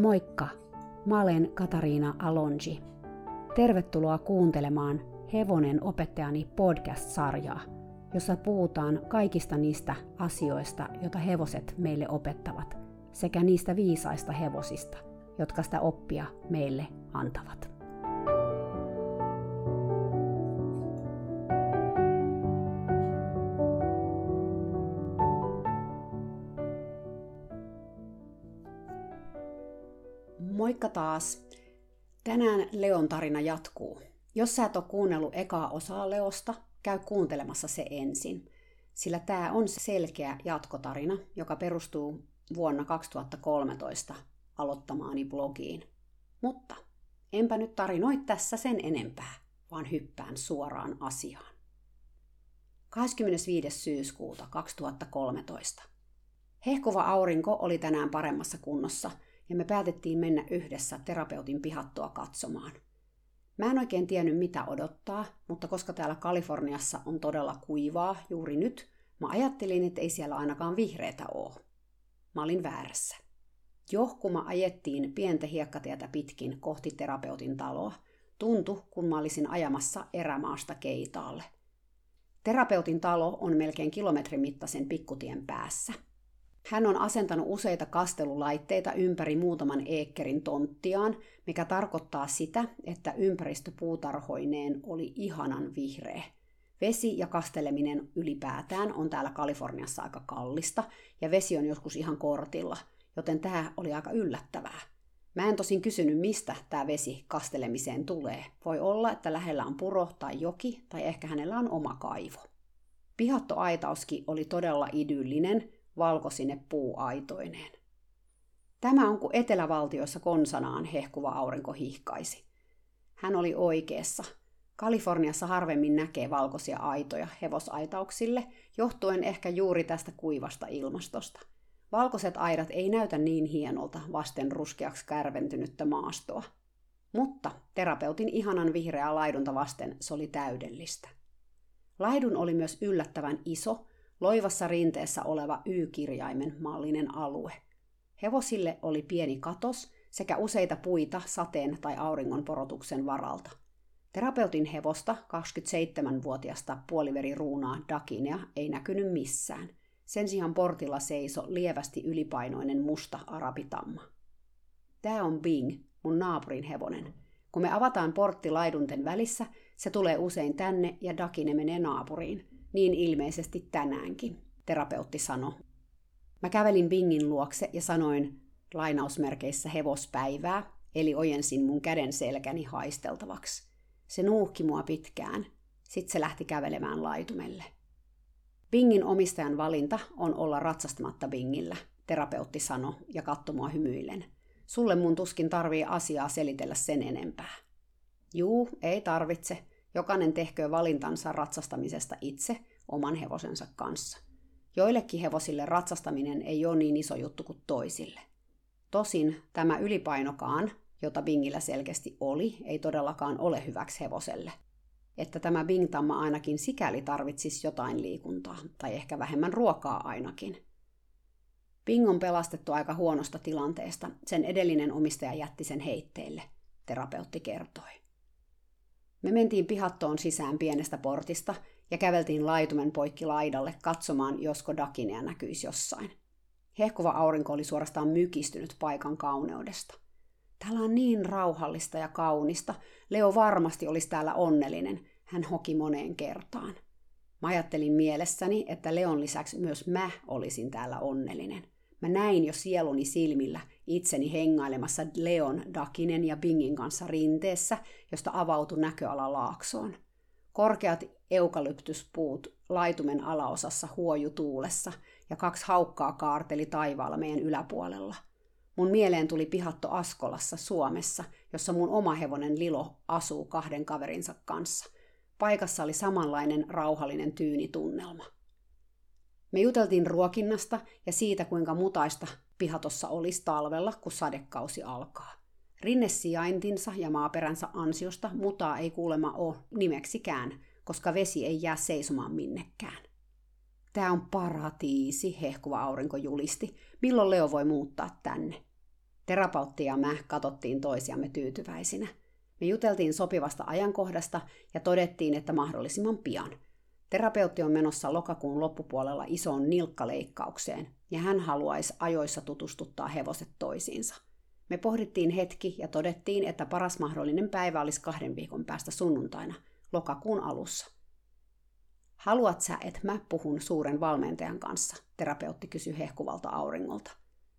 Moikka! Mä olen Katariina Alonji. Tervetuloa kuuntelemaan Hevonen opettajani podcast-sarjaa, jossa puhutaan kaikista niistä asioista, joita hevoset meille opettavat, sekä niistä viisaista hevosista, jotka sitä oppia meille antavat. Moikka taas! Tänään Leon tarina jatkuu. Jos sä et ole kuunnellut ekaa osaa Leosta, käy kuuntelemassa se ensin, sillä tämä on selkeä jatkotarina, joka perustuu vuonna 2013 aloittamaani blogiin. Mutta enpä nyt tarinoi tässä sen enempää, vaan hyppään suoraan asiaan. 25. syyskuuta 2013. Hehkuva aurinko oli tänään paremmassa kunnossa, ja me päätettiin mennä yhdessä terapeutin pihattoa katsomaan. Mä en oikein tiennyt mitä odottaa, mutta koska täällä Kaliforniassa on todella kuivaa juuri nyt, mä ajattelin, että ei siellä ainakaan vihreätä oo. Mä olin väärässä. Johkuma ajettiin pientä hiekkatietä pitkin kohti terapeutin taloa. Tuntui, kun mä olisin ajamassa erämaasta Keitaalle. Terapeutin talo on melkein kilometrin mittaisen pikkutien päässä. Hän on asentanut useita kastelulaitteita ympäri muutaman eekkerin tonttiaan, mikä tarkoittaa sitä, että ympäristö puutarhoineen oli ihanan vihreä. Vesi ja kasteleminen ylipäätään on täällä Kaliforniassa aika kallista, ja vesi on joskus ihan kortilla, joten tämä oli aika yllättävää. Mä en tosin kysynyt, mistä tämä vesi kastelemiseen tulee. Voi olla, että lähellä on puro tai joki, tai ehkä hänellä on oma kaivo. Pihattoaitauskin oli todella idyllinen, valkosine puuaitoineen. Tämä on, kun etelävaltioissa konsanaan hehkuva aurinko hihkaisi. Hän oli oikeassa. Kaliforniassa harvemmin näkee valkoisia aitoja hevosaitauksille, johtuen ehkä juuri tästä kuivasta ilmastosta. Valkoiset aidat ei näytä niin hienolta vasten ruskeaksi kärventynyttä maastoa. Mutta terapeutin ihanan vihreää laidunta vasten se oli täydellistä. Laidun oli myös yllättävän iso, loivassa rinteessä oleva Y-kirjaimen mallinen alue. Hevosille oli pieni katos sekä useita puita sateen tai auringonporotuksen varalta. Terapeutin hevosta, 27-vuotiasta puoliveriruunaa Dakinea, ei näkynyt missään. Sen sijaan portilla seisoi lievästi ylipainoinen musta arabitamma. Tää on Bing, mun naapurin hevonen. Kun me avataan portti laidunten välissä, se tulee usein tänne ja Dakine menee naapuriin. Niin ilmeisesti tänäänkin, terapeutti sanoi. Mä kävelin Bingin luokse ja sanoin lainausmerkeissä hevospäivää, eli ojensin mun käden selkäni haisteltavaksi. Se nuuhki mua pitkään, sit se lähti kävelemään laitumelle. Bingin omistajan valinta on olla ratsastamatta Bingillä, terapeutti sanoi ja katsoi mua hymyillen. Sulle mun tuskin tarvii asiaa selitellä sen enempää. Juu, ei tarvitse. Jokainen tehköö valintansa ratsastamisesta itse oman hevosensa kanssa. Joillekin hevosille ratsastaminen ei ole niin iso juttu kuin toisille. Tosin tämä ylipainokaan, jota Bingillä selkeästi oli, ei todellakaan ole hyväksi hevoselle. Että tämä Bing-tamma ainakin sikäli tarvitsisi jotain liikuntaa, tai ehkä vähemmän ruokaa ainakin. Bing on pelastettu aika huonosta tilanteesta, sen edellinen omistaja jätti sen heitteille, terapeutti kertoi. Me mentiin pihattoon sisään pienestä portista ja käveltiin laitumen poikki laidalle katsomaan, josko Dakinea näkyisi jossain. Hehkuva aurinko oli suorastaan mykistynyt paikan kauneudesta. Täällä on niin rauhallista ja kaunista. Leo varmasti olisi täällä onnellinen, hän hoki moneen kertaan. Mä ajattelin mielessäni, että Leon lisäksi myös mä olisin täällä onnellinen. Mä näin jo sieluni silmillä itseni hengailemassa Leon, Dakinen ja Bingin kanssa rinteessä, josta avautui näköala laaksoon. Korkeat eukalyptuspuut laitumen alaosassa huoju tuulessa ja kaksi haukkaa kaarteli taivaalla meidän yläpuolella. Mun mieleen tuli pihatto Askolassa Suomessa, jossa mun oma hevonen Lilo asuu kahden kaverinsa kanssa. Paikassa oli samanlainen rauhallinen tyynitunnelma. Me juteltiin ruokinnasta ja siitä, kuinka mutaista pihatossa olisi talvella, kun sadekausi alkaa. Rinnesijaintinsa ja maaperänsä ansiosta mutaa ei kuulemma ole nimeksikään, koska vesi ei jää seisomaan minnekään. Tää on paratiisi, hehkuva aurinko julisti. Milloin Leo voi muuttaa tänne? Terapeutti ja mä katsottiin toisiamme tyytyväisinä. Me juteltiin sopivasta ajankohdasta ja todettiin, että mahdollisimman pian. Terapeutti on menossa lokakuun loppupuolella isoon nilkkaleikkaukseen ja hän haluaisi ajoissa tutustuttaa hevoset toisiinsa. Me pohdittiin hetki ja todettiin, että paras mahdollinen päivä olisi 2 viikon päästä sunnuntaina, lokakuun alussa. Haluat sä, että mä puhun suuren valmentajan kanssa? Terapeutti kysyi hehkuvalta auringolta.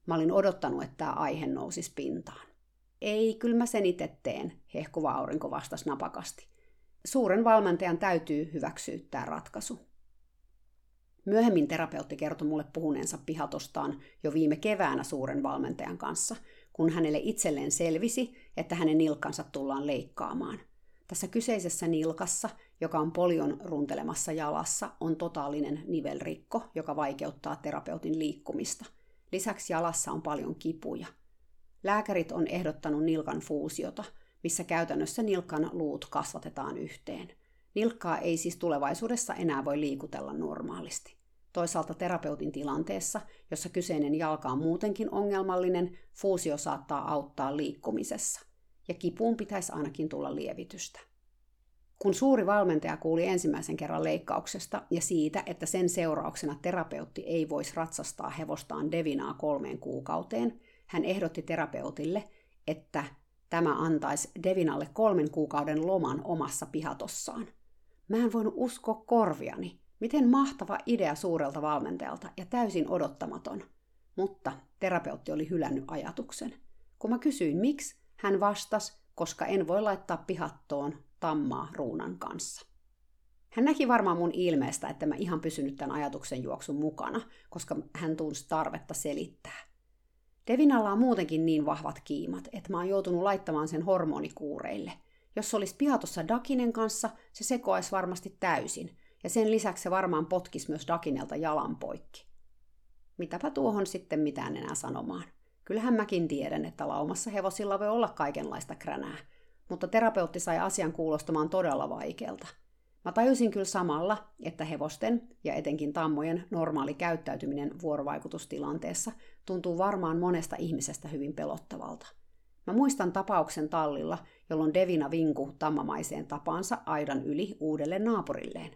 Mä olin odottanut, että tämä aihe nousisi pintaan. Ei, kyllä mä sen itse teen, hehkuva aurinko vastasi napakasti. Suuren valmentajan täytyy hyväksyä tämä ratkaisu. Myöhemmin terapeutti kertoi mulle puhuneensa pihatostaan jo viime keväänä suuren valmentajan kanssa, kun hänelle itselleen selvisi, että hänen nilkkansa tullaan leikkaamaan. Tässä kyseisessä nilkassa, joka on polion runtelemassa jalassa, on totaalinen nivelrikko, joka vaikeuttaa terapeutin liikkumista. Lisäksi jalassa on paljon kipuja. Lääkärit on ehdottanut nilkan fuusiota, missä käytännössä nilkan luut kasvatetaan yhteen. Nilkkaa ei siis tulevaisuudessa enää voi liikutella normaalisti. Toisaalta terapeutin tilanteessa, jossa kyseinen jalka on muutenkin ongelmallinen, fuusio saattaa auttaa liikkumisessa. Ja kipuun pitäisi ainakin tulla lievitystä. Kun suuri valmentaja kuuli ensimmäisen kerran leikkauksesta ja siitä, että sen seurauksena terapeutti ei voisi ratsastaa hevostaan devinaa 3 kuukauteen, hän ehdotti terapeutille, että tämä antaisi devinalle 3 kuukauden loman omassa pihatossaan. Mä en voinut uskoa korviani. Miten mahtava idea suurelta valmentajalta ja täysin odottamaton. Mutta terapeutti oli hylännyt ajatuksen. Kun mä kysyin miksi, hän vastasi, koska en voi laittaa pihattoon tammaa ruunan kanssa. Hän näki varmaan mun ilmeestä, että mä ihan pysynyt tämän ajatuksen juoksun mukana, koska hän tunsi tarvetta selittää. Devinalla on muutenkin niin vahvat kiimat, että mä oon joutunut laittamaan sen hormonikuureille. Jos se olisi pihatossa Dakinen kanssa, se sekoaisi varmasti täysin, ja sen lisäksi se varmaan potkisi myös Dakinelta jalan poikki. Mitäpä tuohon sitten mitään enää sanomaan. Kyllähän mäkin tiedän, että laumassa hevosilla voi olla kaikenlaista kränää, mutta terapeutti sai asian kuulostamaan todella vaikealta. Mä tajusin kyllä samalla, että hevosten ja etenkin tammojen normaali käyttäytyminen vuorovaikutustilanteessa tuntuu varmaan monesta ihmisestä hyvin pelottavalta. Mä muistan tapauksen tallilla, jolloin Devina vinkui tammamaiseen tapaansa aidan yli uudelle naapurilleen.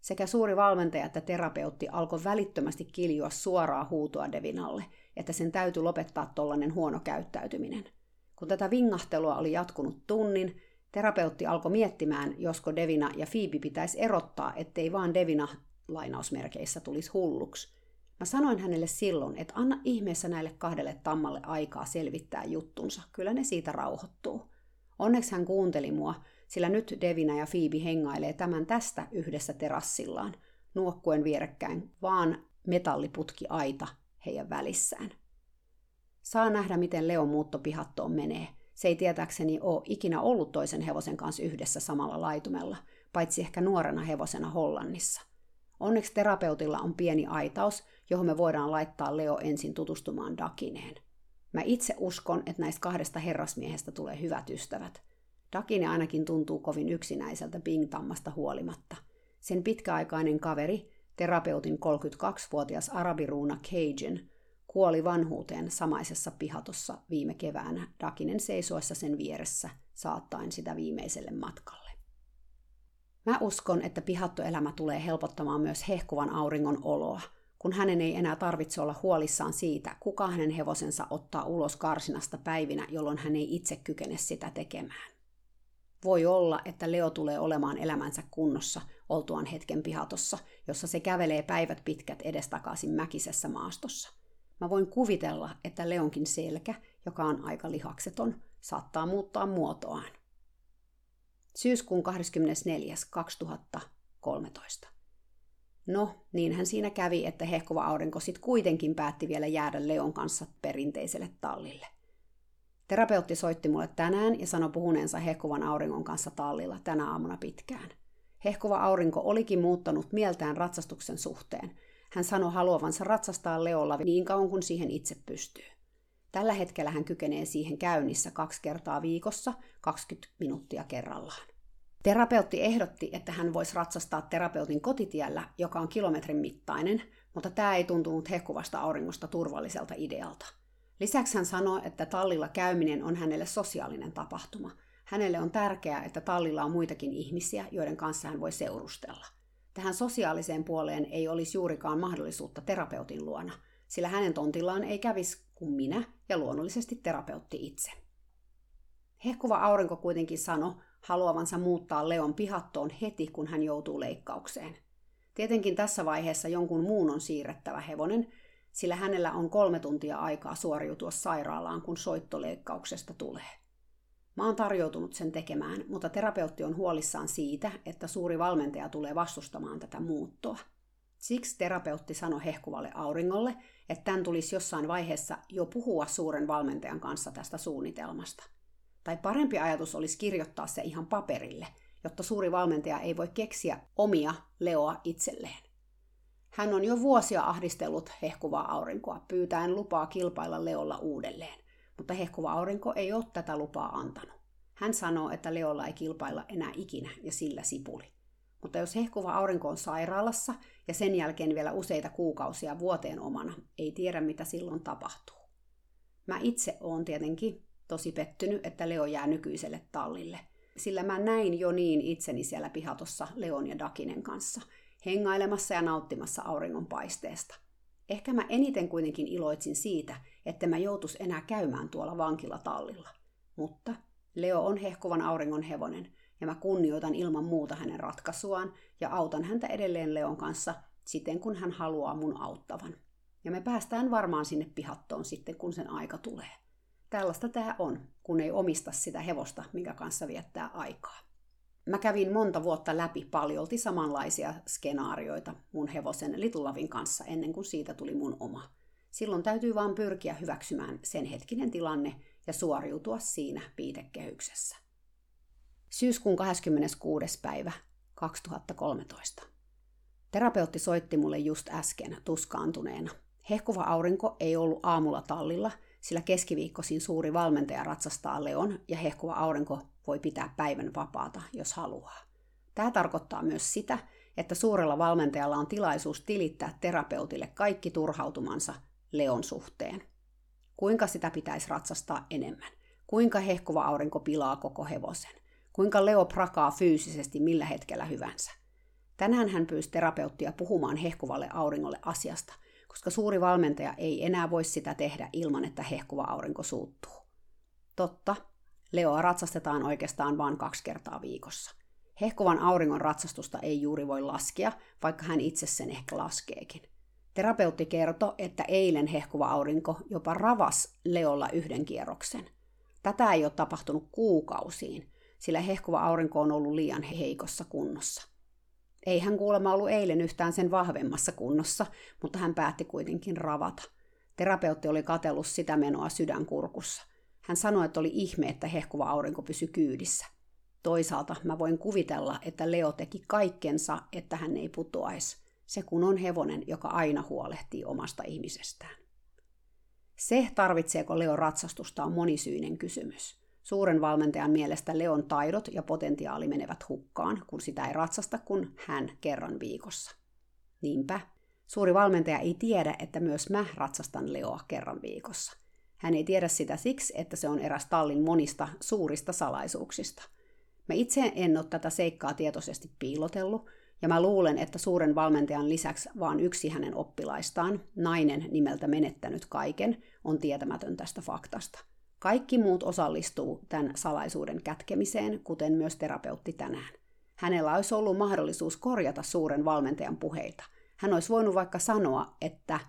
Sekä suuri valmentaja että terapeutti alkoi välittömästi kiljua suoraa huutoa Devinalle, että sen täytyi lopettaa tollainen huono käyttäytyminen. Kun tätä vingahtelua oli jatkunut tunnin, terapeutti alkoi miettimään, josko Devina ja Phoebe pitäisi erottaa, ettei vaan Devina lainausmerkeissä tulisi hulluksi. Mä sanoin hänelle silloin, että anna ihmeessä näille 2 tammalle aikaa selvittää juttunsa, kyllä ne siitä rauhoittuu. Onneksi hän kuunteli mua, sillä nyt Devina ja Phoebe hengailee tämän tästä yhdessä terassillaan, nuokkuen vierekkäin, vaan metalliputkiaita heidän välissään. Saa nähdä, miten Leon muutto pihattoon menee. Se ei tietääkseni ole ikinä ollut toisen hevosen kanssa yhdessä samalla laitumella, paitsi ehkä nuorena hevosena Hollannissa. Onneksi terapeutilla on pieni aitaus, johon me voidaan laittaa Leo ensin tutustumaan Dakineen. Mä itse uskon, että näistä 2 herrasmiehestä tulee hyvät ystävät. Dakine ainakin tuntuu kovin yksinäiseltä Bing-tammasta huolimatta. Sen pitkäaikainen kaveri, terapeutin 32-vuotias arabiruuna Cajun, kuoli vanhuuteen samaisessa pihatossa viime keväänä Dakinen seisoessa sen vieressä, saattaen sitä viimeiselle matkalle. Mä uskon, että pihattoelämä tulee helpottamaan myös hehkuvan auringon oloa, kun hänen ei enää tarvitse olla huolissaan siitä, kuka hänen hevosensa ottaa ulos karsinasta päivinä, jolloin hän ei itse kykene sitä tekemään. Voi olla, että Leo tulee olemaan elämänsä kunnossa oltuaan hetken pihatossa, jossa se kävelee päivät pitkät edestakaisin mäkisessä maastossa. Mä voin kuvitella, että Leonkin selkä, joka on aika lihakseton, saattaa muuttaa muotoaan. Syyskuun 24. 2013. No, niinhän siinä kävi, että hehkuva aurinko sit kuitenkin päätti vielä jäädä Leon kanssa perinteiselle tallille. Terapeutti soitti mulle tänään ja sanoi puhuneensa hehkuvan auringon kanssa tallilla tänä aamuna pitkään. Hehkuva aurinko olikin muuttanut mieltään ratsastuksen suhteen. Hän sanoi haluavansa ratsastaa Leolla niin kauan kuin siihen itse pystyy. Tällä hetkellä hän kykenee siihen käynnissä 2 kertaa viikossa, 20 minuuttia kerrallaan. Terapeutti ehdotti, että hän voisi ratsastaa terapeutin kotitiellä, joka on kilometrin mittainen, mutta tämä ei tuntunut hehkuvasta auringosta turvalliselta idealta. Lisäksi hän sanoi, että tallilla käyminen on hänelle sosiaalinen tapahtuma. Hänelle on tärkeää, että tallilla on muitakin ihmisiä, joiden kanssa hän voi seurustella. Tähän sosiaaliseen puoleen ei olisi juurikaan mahdollisuutta terapeutin luona, sillä hänen tontillaan ei kävisi kuin minä ja luonnollisesti terapeutti itse. Hehkuva aurinko kuitenkin sanoi haluavansa muuttaa Leon pihattoon heti, kun hän joutuu leikkaukseen. Tietenkin tässä vaiheessa jonkun muun on siirrettävä hevonen, sillä hänellä on 3 tuntia aikaa suoriutua sairaalaan, kun soittoleikkauksesta tulee. Mä oon tarjoutunut sen tekemään, mutta terapeutti on huolissaan siitä, että suuri valmentaja tulee vastustamaan tätä muuttoa. Siksi terapeutti sanoi hehkuvalle auringolle, että tämän tulisi jossain vaiheessa jo puhua suuren valmentajan kanssa tästä suunnitelmasta. Tai parempi ajatus olisi kirjoittaa se ihan paperille, jotta suuri valmentaja ei voi keksiä omia Leoa itselleen. Hän on jo vuosia ahdistellut hehkuvaa aurinkoa pyytäen lupaa kilpailla Leolla uudelleen, mutta hehkuva aurinko ei ole tätä lupaa antanut. Hän sanoo, että Leolla ei kilpailla enää ikinä ja sillä sipuli. Mutta jos hehkuva aurinko on sairaalassa ja sen jälkeen vielä useita kuukausia vuoteen omana, ei tiedä mitä silloin tapahtuu. Mä itse oon tietenkin tosi pettynyt, että Leo jää nykyiselle tallille, sillä mä näin jo niin itseni siellä pihatossa Leon ja Dakinen kanssa, hengailemassa ja nauttimassa auringonpaisteesta. Ehkä mä eniten kuitenkin iloitsin siitä, että mä joutuis enää käymään tuolla vankilatallilla. Mutta Leo on hehkuvan auringon hevonen, ja mä kunnioitan ilman muuta hänen ratkaisuaan ja autan häntä edelleen Leon kanssa siten, kun hän haluaa mun auttavan. Ja me päästään varmaan sinne pihattoon sitten, kun sen aika tulee. Tällaista tää on, kun ei omista sitä hevosta, minkä kanssa viettää aikaa. Mä kävin monta vuotta läpi paljolti samanlaisia skenaarioita mun hevosen Little Lovin kanssa ennen kuin siitä tuli mun oma. Silloin täytyy vaan pyrkiä hyväksymään sen hetkinen tilanne ja suoriutua siinä viitekehyksessä. Syyskuun 26. päivä 2013. Terapeutti soitti mulle just äsken tuskaantuneena. Hehkuva aurinko ei ollut aamulla tallilla, sillä keskiviikkoisin suuri valmentaja ratsastaa Leon ja hehkuva aurinko voi pitää päivän vapaata, jos haluaa. Tämä tarkoittaa myös sitä, että suurella valmentajalla on tilaisuus tilittää terapeutille kaikki turhautumansa Leon suhteen. Kuinka sitä pitäisi ratsastaa enemmän? Kuinka hehkuva aurinko pilaa koko hevosen? Kuinka Leo prakaa fyysisesti millä hetkellä hyvänsä? Tänään hän pyysi terapeuttia puhumaan hehkuvalle auringolle asiasta, koska suuri valmentaja ei enää voi sitä tehdä ilman, että hehkuva aurinko suuttuu. Totta, Leoa ratsastetaan oikeastaan vain 2 kertaa viikossa. Hehkuvan auringon ratsastusta ei juuri voi laskea, vaikka hän itse sen ehkä laskeekin. Terapeutti kertoi, että eilen hehkuva aurinko jopa ravasi Leolla 1 kierroksen. Tätä ei ole tapahtunut kuukausiin, sillä hehkuva aurinko on ollut liian heikossa kunnossa. Ei hän kuulemma ollut eilen yhtään sen vahvemmassa kunnossa, mutta hän päätti kuitenkin ravata. Terapeutti oli katsellut sitä menoa sydänkurkussa. Hän sanoi, että oli ihme, että hehkuva aurinko pysyi kyydissä. Toisaalta mä voin kuvitella, että Leo teki kaikkensa, että hän ei putoaisi. Se kun on hevonen, joka aina huolehtii omasta ihmisestään. Se, tarvitseeko Leo ratsastusta, on monisyinen kysymys. Suuren valmentajan mielestä Leon taidot ja potentiaali menevät hukkaan, kun sitä ei ratsasta kuin hän kerran viikossa. Niinpä, suuri valmentaja ei tiedä, että myös mä ratsastan Leoa kerran viikossa. Hän ei tiedä sitä siksi, että se on eräs tallin monista suurista salaisuuksista. Mä itse en ole tätä seikkaa tietoisesti piilotellut, ja mä luulen, että suuren valmentajan lisäksi vaan yksi hänen oppilaistaan, nainen nimeltä Menettänyt kaiken, on tietämätön tästä faktasta. Kaikki muut osallistuu tämän salaisuuden kätkemiseen, kuten myös terapeutti tänään. Hänellä olisi ollut mahdollisuus korjata suuren valmentajan puheita. Hän olisi voinut vaikka sanoa, että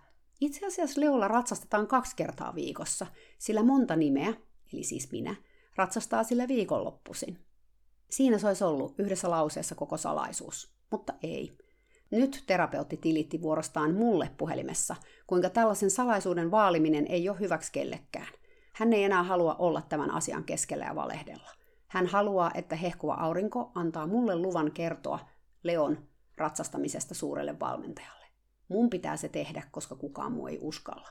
itse asiassa Leolla ratsastetaan 2 kertaa viikossa, sillä monta nimeä, eli siis minä, ratsastaa sillä viikonloppuisin. Siinä se olisi ollut yhdessä lauseessa koko salaisuus, mutta ei. Nyt terapeutti tilitti vuorostaan mulle puhelimessa, kuinka tällaisen salaisuuden vaaliminen ei ole hyväksi kellekään. Hän ei enää halua olla tämän asian keskellä ja valehdella. Hän haluaa, että hehkuva aurinko antaa mulle luvan kertoa Leon ratsastamisesta suurelle valmentajalle. Mun pitää se tehdä, koska kukaan muu ei uskalla.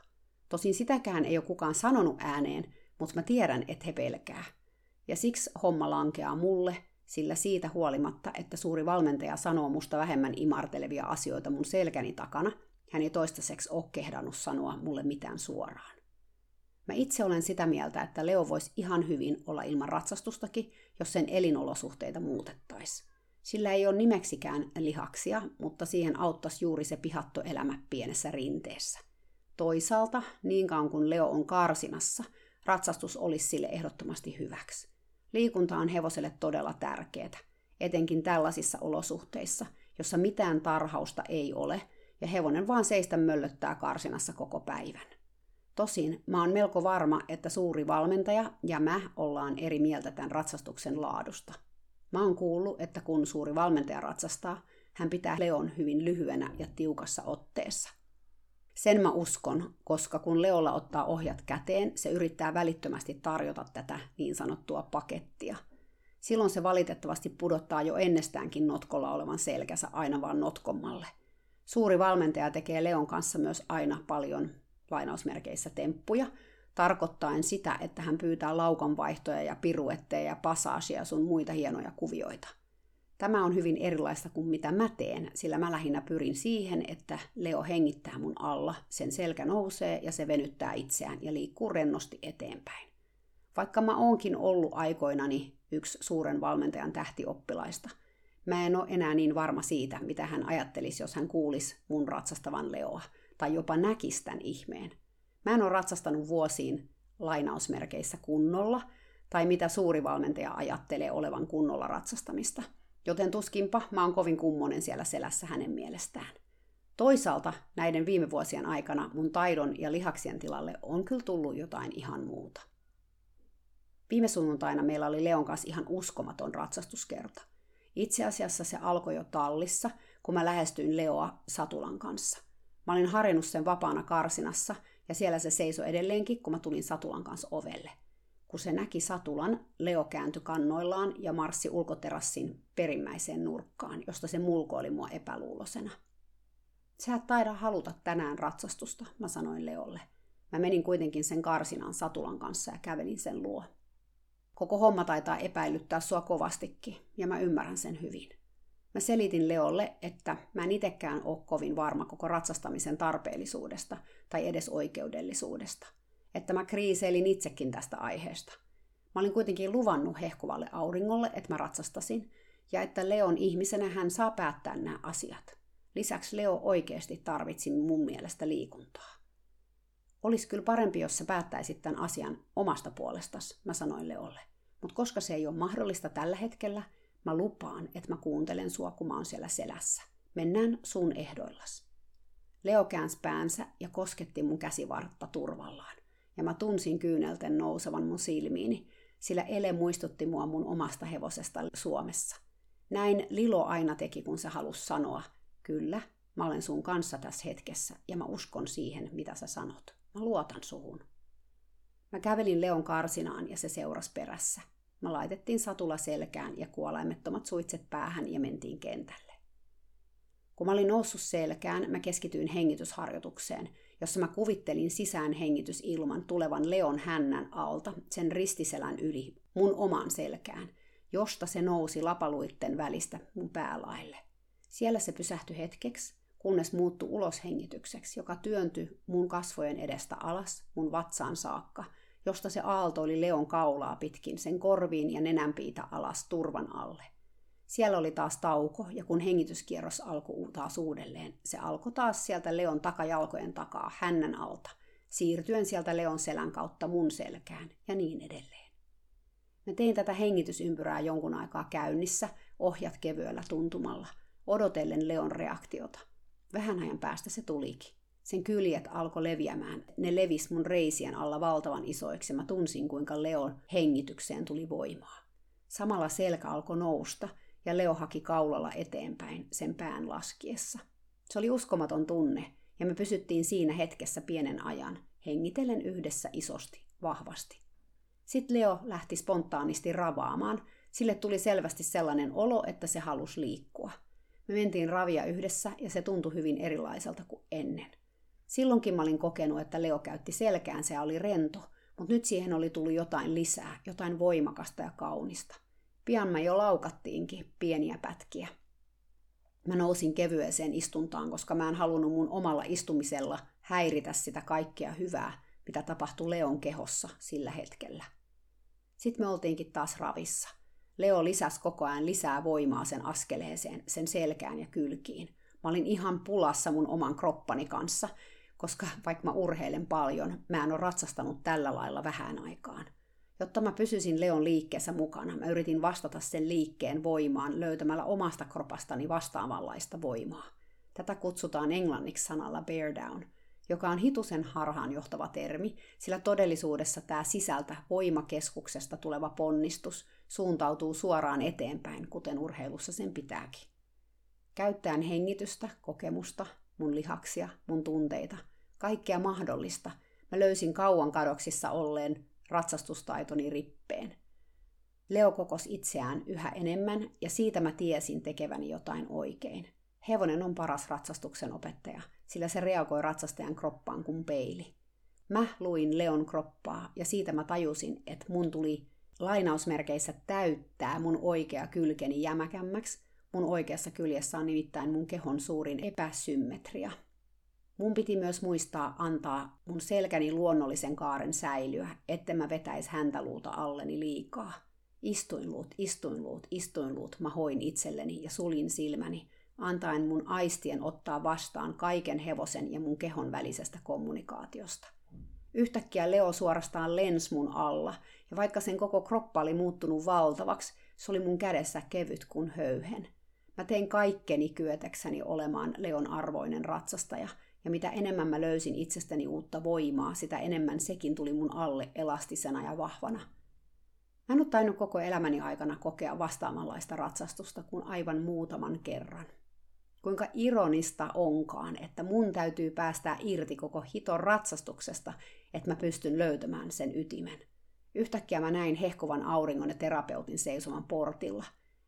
Tosin sitäkään ei ole kukaan sanonut ääneen, mutta mä tiedän, että he pelkää. Ja siksi homma lankeaa mulle, sillä siitä huolimatta, että suuri valmentaja sanoo musta vähemmän imartelevia asioita mun selkäni takana, hän ei toistaiseksi ole kehdannut sanoa mulle mitään suoraan. Mä itse olen sitä mieltä, että Leo voisi ihan hyvin olla ilman ratsastustakin, jos sen elinolosuhteita muutettaisiin. Sillä ei ole nimeksikään lihaksia, mutta siihen auttaisi juuri se pihattoelämä pienessä rinteessä. Toisaalta, niinkaan kun Leo on karsinassa, ratsastus olisi sille ehdottomasti hyväksi. Liikunta on hevoselle todella tärkeää, etenkin tällaisissa olosuhteissa, jossa mitään tarhausta ei ole, ja hevonen vaan seistä möllöttää karsinassa koko päivän. Tosin mä oon melko varma, että suuri valmentaja ja mä ollaan eri mieltä tämän ratsastuksen laadusta. Mä oon kuullut, että kun suuri valmentaja ratsastaa, hän pitää Leon hyvin lyhyenä ja tiukassa otteessa. Sen mä uskon, koska kun Leolla ottaa ohjat käteen, se yrittää välittömästi tarjota tätä niin sanottua pakettia. Silloin se valitettavasti pudottaa jo ennestäänkin notkolla olevan selkänsä aina vaan notkommalle. Suuri valmentaja tekee Leon kanssa myös aina paljon lainausmerkeissä temppuja, tarkoittaen sitä, että hän pyytää laukanvaihtoja ja piruetteja ja passageja sun muita hienoja kuvioita. Tämä on hyvin erilaista kuin mitä mä teen, sillä mä lähinnä pyrin siihen, että Leo hengittää mun alla, sen selkä nousee ja se venyttää itseään ja liikkuu rennosti eteenpäin. Vaikka mä oonkin ollut aikoinani yksi suuren valmentajan tähtioppilaista, mä en ole enää niin varma siitä, mitä hän ajattelisi, jos hän kuulisi mun ratsastavan Leoa, tai jopa näkisi tämän ihmeen. Mä en ole ratsastanut vuosiin lainausmerkeissä kunnolla, tai mitä suuri valmentaja ajattelee olevan kunnolla ratsastamista. Joten tuskinpa mä oon kovin kummonen siellä selässä hänen mielestään. Toisaalta näiden viime vuosien aikana mun taidon ja lihaksien tilalle on kyllä tullut jotain ihan muuta. Viime sunnuntaina meillä oli Leon kanssa ihan uskomaton ratsastuskerta. Itse asiassa se alkoi jo tallissa, kun mä lähestyin Leoa satulan kanssa. Mä olin harjannut sen vapaana karsinassa, ja siellä se seisoi edelleenkin, kun mä tulin satulan kanssa ovelle. Kun se näki satulan, Leo kääntyi kannoillaan ja marssi ulkoterassin perimmäiseen nurkkaan, josta se mulkoili mua epäluulosena. Sä et taida haluta tänään ratsastusta, mä sanoin Leolle. Mä menin kuitenkin sen karsinaan satulan kanssa ja kävelin sen luo. Koko homma taitaa epäilyttää sua kovastikin, ja mä ymmärrän sen hyvin. Mä selitin Leolle, että mä en itekään ole kovin varma koko ratsastamisen tarpeellisuudesta tai edes oikeudellisuudesta. Että mä kriiseilin itsekin tästä aiheesta. Mä olin kuitenkin luvannut hehkuvalle auringolle, että mä ratsastasin, ja että Leon ihmisenä hän saa päättää nämä asiat. Lisäksi Leo oikeasti tarvitsi mun mielestä liikuntaa. Olisi kyllä parempi, jos sä päättäisit tämän asian omasta puolestasi, mä sanoin Leolle. Mutta koska se ei ole mahdollista tällä hetkellä, mä lupaan, että mä kuuntelen sua, kun mä oon siellä selässä. Mennään sun ehdoillas. Leo käänsi päänsä ja kosketti mun käsivartta turvallaan. Ja mä tunsin kyynelten nousevan mun silmiini, sillä ele muistutti mua mun omasta hevosesta Suomessa. Näin Lilo aina teki, kun se halusi sanoa, kyllä, mä olen sun kanssa tässä hetkessä ja mä uskon siihen, mitä sä sanot. Mä luotan suhun. Mä kävelin Leon karsinaan ja se seurasi perässä. Mä laitettiin satula selkään ja kuolaimettomat suitset päähän ja mentiin kentälle. Kun mä olin noussut selkään, mä keskityin hengitysharjoitukseen, jossa mä kuvittelin sisäänhengitysilman tulevan Leon hännän alta sen ristiselän yli mun oman selkään, josta se nousi lapaluitten välistä mun päälaille. Siellä se pysähtyi hetkeksi, kunnes muuttui uloshengitykseksi, joka työntyi mun kasvojen edestä alas mun vatsaan saakka, josta se aalto oli Leon kaulaa pitkin sen korviin ja nenänpiitä alas turvan alle. Siellä oli taas tauko, ja kun hengityskierros alkoi taas uudelleen, se alkoi taas sieltä Leon takajalkojen takaa hännän alta, siirtyen sieltä Leon selän kautta mun selkään, ja niin edelleen. Mä tein tätä hengitysympyrää jonkun aikaa käynnissä, ohjat kevyellä tuntumalla, odotellen Leon reaktiota. Vähän ajan päästä se tulikin. Sen kyljet alkoi leviämään, ne levisi mun reisien alla valtavan isoiksi, mä tunsin kuinka Leon hengitykseen tuli voimaa. Samalla selkä alkoi nousta, ja Leo haki kaulalla eteenpäin sen pään laskiessa. Se oli uskomaton tunne, ja me pysyttiin siinä hetkessä pienen ajan, hengitellen yhdessä isosti, vahvasti. Sitten Leo lähti spontaanisti ravaamaan, sille tuli selvästi sellainen olo, että se halusi liikkua. Me mentiin ravia yhdessä, ja se tuntui hyvin erilaiselta kuin ennen. Silloinkin mä olin kokenut, että Leo käytti selkäänsä ja oli rento, mutta nyt siihen oli tullut jotain lisää, jotain voimakasta ja kaunista. Pian mä jo laukattiinkin pieniä pätkiä. Mä nousin kevyeseen istuntaan, koska mä en halunnut mun omalla istumisella häiritä sitä kaikkea hyvää, mitä tapahtui Leon kehossa sillä hetkellä. Sitten me oltiinkin taas ravissa. Leo lisäsi koko ajan lisää voimaa sen askeleeseen, sen selkään ja kylkiin. Mä olin ihan pulassa mun oman kroppani kanssa, koska vaikka mä urheilen paljon, mä en ole ratsastanut tällä lailla vähän aikaan. Jotta mä pysyisin Leon liikkeessä mukana, mä yritin vastata sen liikkeen voimaan löytämällä omasta kropastani vastaavanlaista voimaa. Tätä kutsutaan englanniksi sanalla bear down, joka on hitusen harhaan johtava termi, sillä todellisuudessa tämä sisältä voimakeskuksesta tuleva ponnistus suuntautuu suoraan eteenpäin, kuten urheilussa sen pitääkin. Käyttäen hengitystä, kokemusta, mun lihaksia, mun tunteita, kaikkea mahdollista, mä löysin kauan kadoksissa olleen ratsastustaitoni rippeen. Leo kokosi itseään yhä enemmän ja siitä mä tiesin tekeväni jotain oikein. Hevonen on paras ratsastuksen opettaja, sillä se reagoi ratsastajan kroppaan kuin peili. Mä luin Leon kroppaa ja siitä mä tajusin, että mun tuli lainausmerkeissä täyttää mun oikea kylkeni jämäkämmäksi. Mun oikeassa kyljessä on nimittäin mun kehon suurin epäsymmetria. Mun piti myös muistaa antaa mun selkäni luonnollisen kaaren säilyä, etten mä vetäisi häntäluuta alleni liikaa. Istuinluut, mä hoin itselleni ja suljin silmäni, antaen mun aistien ottaa vastaan kaiken hevosen ja mun kehon välisestä kommunikaatiosta. Yhtäkkiä Leo suorastaan lensi mun alla, ja vaikka sen koko kroppa oli muuttunut valtavaksi, se oli mun kädessä kevyt kuin höyhen. Mä tein kaikkeni kyetäkseni olemaan Leon arvoinen ratsastaja, ja mitä enemmän mä löysin itsestäni uutta voimaa, sitä enemmän sekin tuli mun alle elastisena ja vahvana. Mä en ole tainnut koko elämäni aikana kokea vastaavanlaista ratsastusta kuin aivan muutaman kerran. Kuinka ironista onkaan, että mun täytyy päästää irti koko hiton ratsastuksesta, että mä pystyn löytämään sen ytimen. Yhtäkkiä mä näin hehkuvan auringon ja terapeutin seisoman portilla.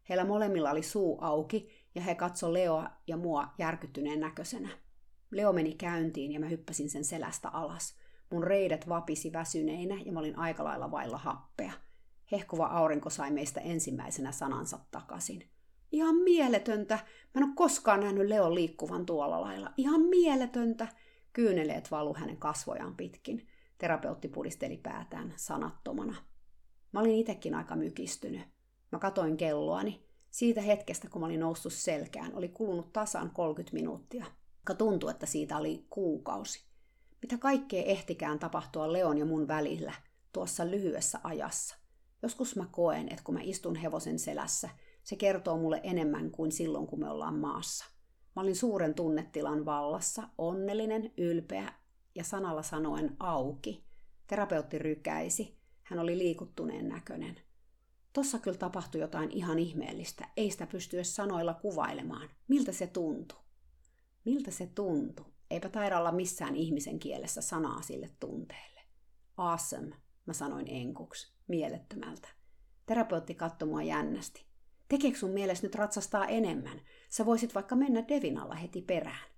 Heillä molemmilla oli suu auki ja he katsoi Leoa ja mua järkyttyneen näköisenä. Leo meni käyntiin ja mä hyppäsin sen selästä alas. Mun reidet vapisi väsyneinä ja mä olin aika lailla vailla happea. Hehkuva aurinko sai meistä ensimmäisenä sanansa takaisin. Ihan mieletöntä! Mä en ole koskaan nähnyt Leon liikkuvan tuolla lailla. Ihan mieletöntä! Kyyneleet valu hänen kasvojaan pitkin. Terapeutti pudisteli päätään sanattomana. Mä olin itsekin aika mykistynyt. Mä katoin kelloani. Siitä hetkestä, kun mä olin noussut selkään, oli kulunut tasan 30 minuuttia. Tuntui, että siitä oli kuukausi. Mitä kaikkea ehtikään tapahtua Leon ja mun välillä tuossa lyhyessä ajassa. Joskus mä koen, että kun mä istun hevosen selässä, se kertoo mulle enemmän kuin silloin, kun me ollaan maassa. Mä olin suuren tunnetilan vallassa, onnellinen, ylpeä ja sanalla sanoen auki. Terapeutti rykäisi. Hän oli liikuttuneen näköinen. Tossa kyllä tapahtui jotain ihan ihmeellistä. Ei sitä pysty edes sanoilla kuvailemaan. Miltä se tuntui? Miltä se tuntui? Eipä taida olla missään ihmisen kielessä sanaa sille tunteelle. Awesome, mä sanoin enkuksi. Mielettömältä. Terapeutti katsoi mua jännästi. Tekeekö sun mielessä nyt ratsastaa enemmän? Sä voisit vaikka mennä Devin alla heti perään.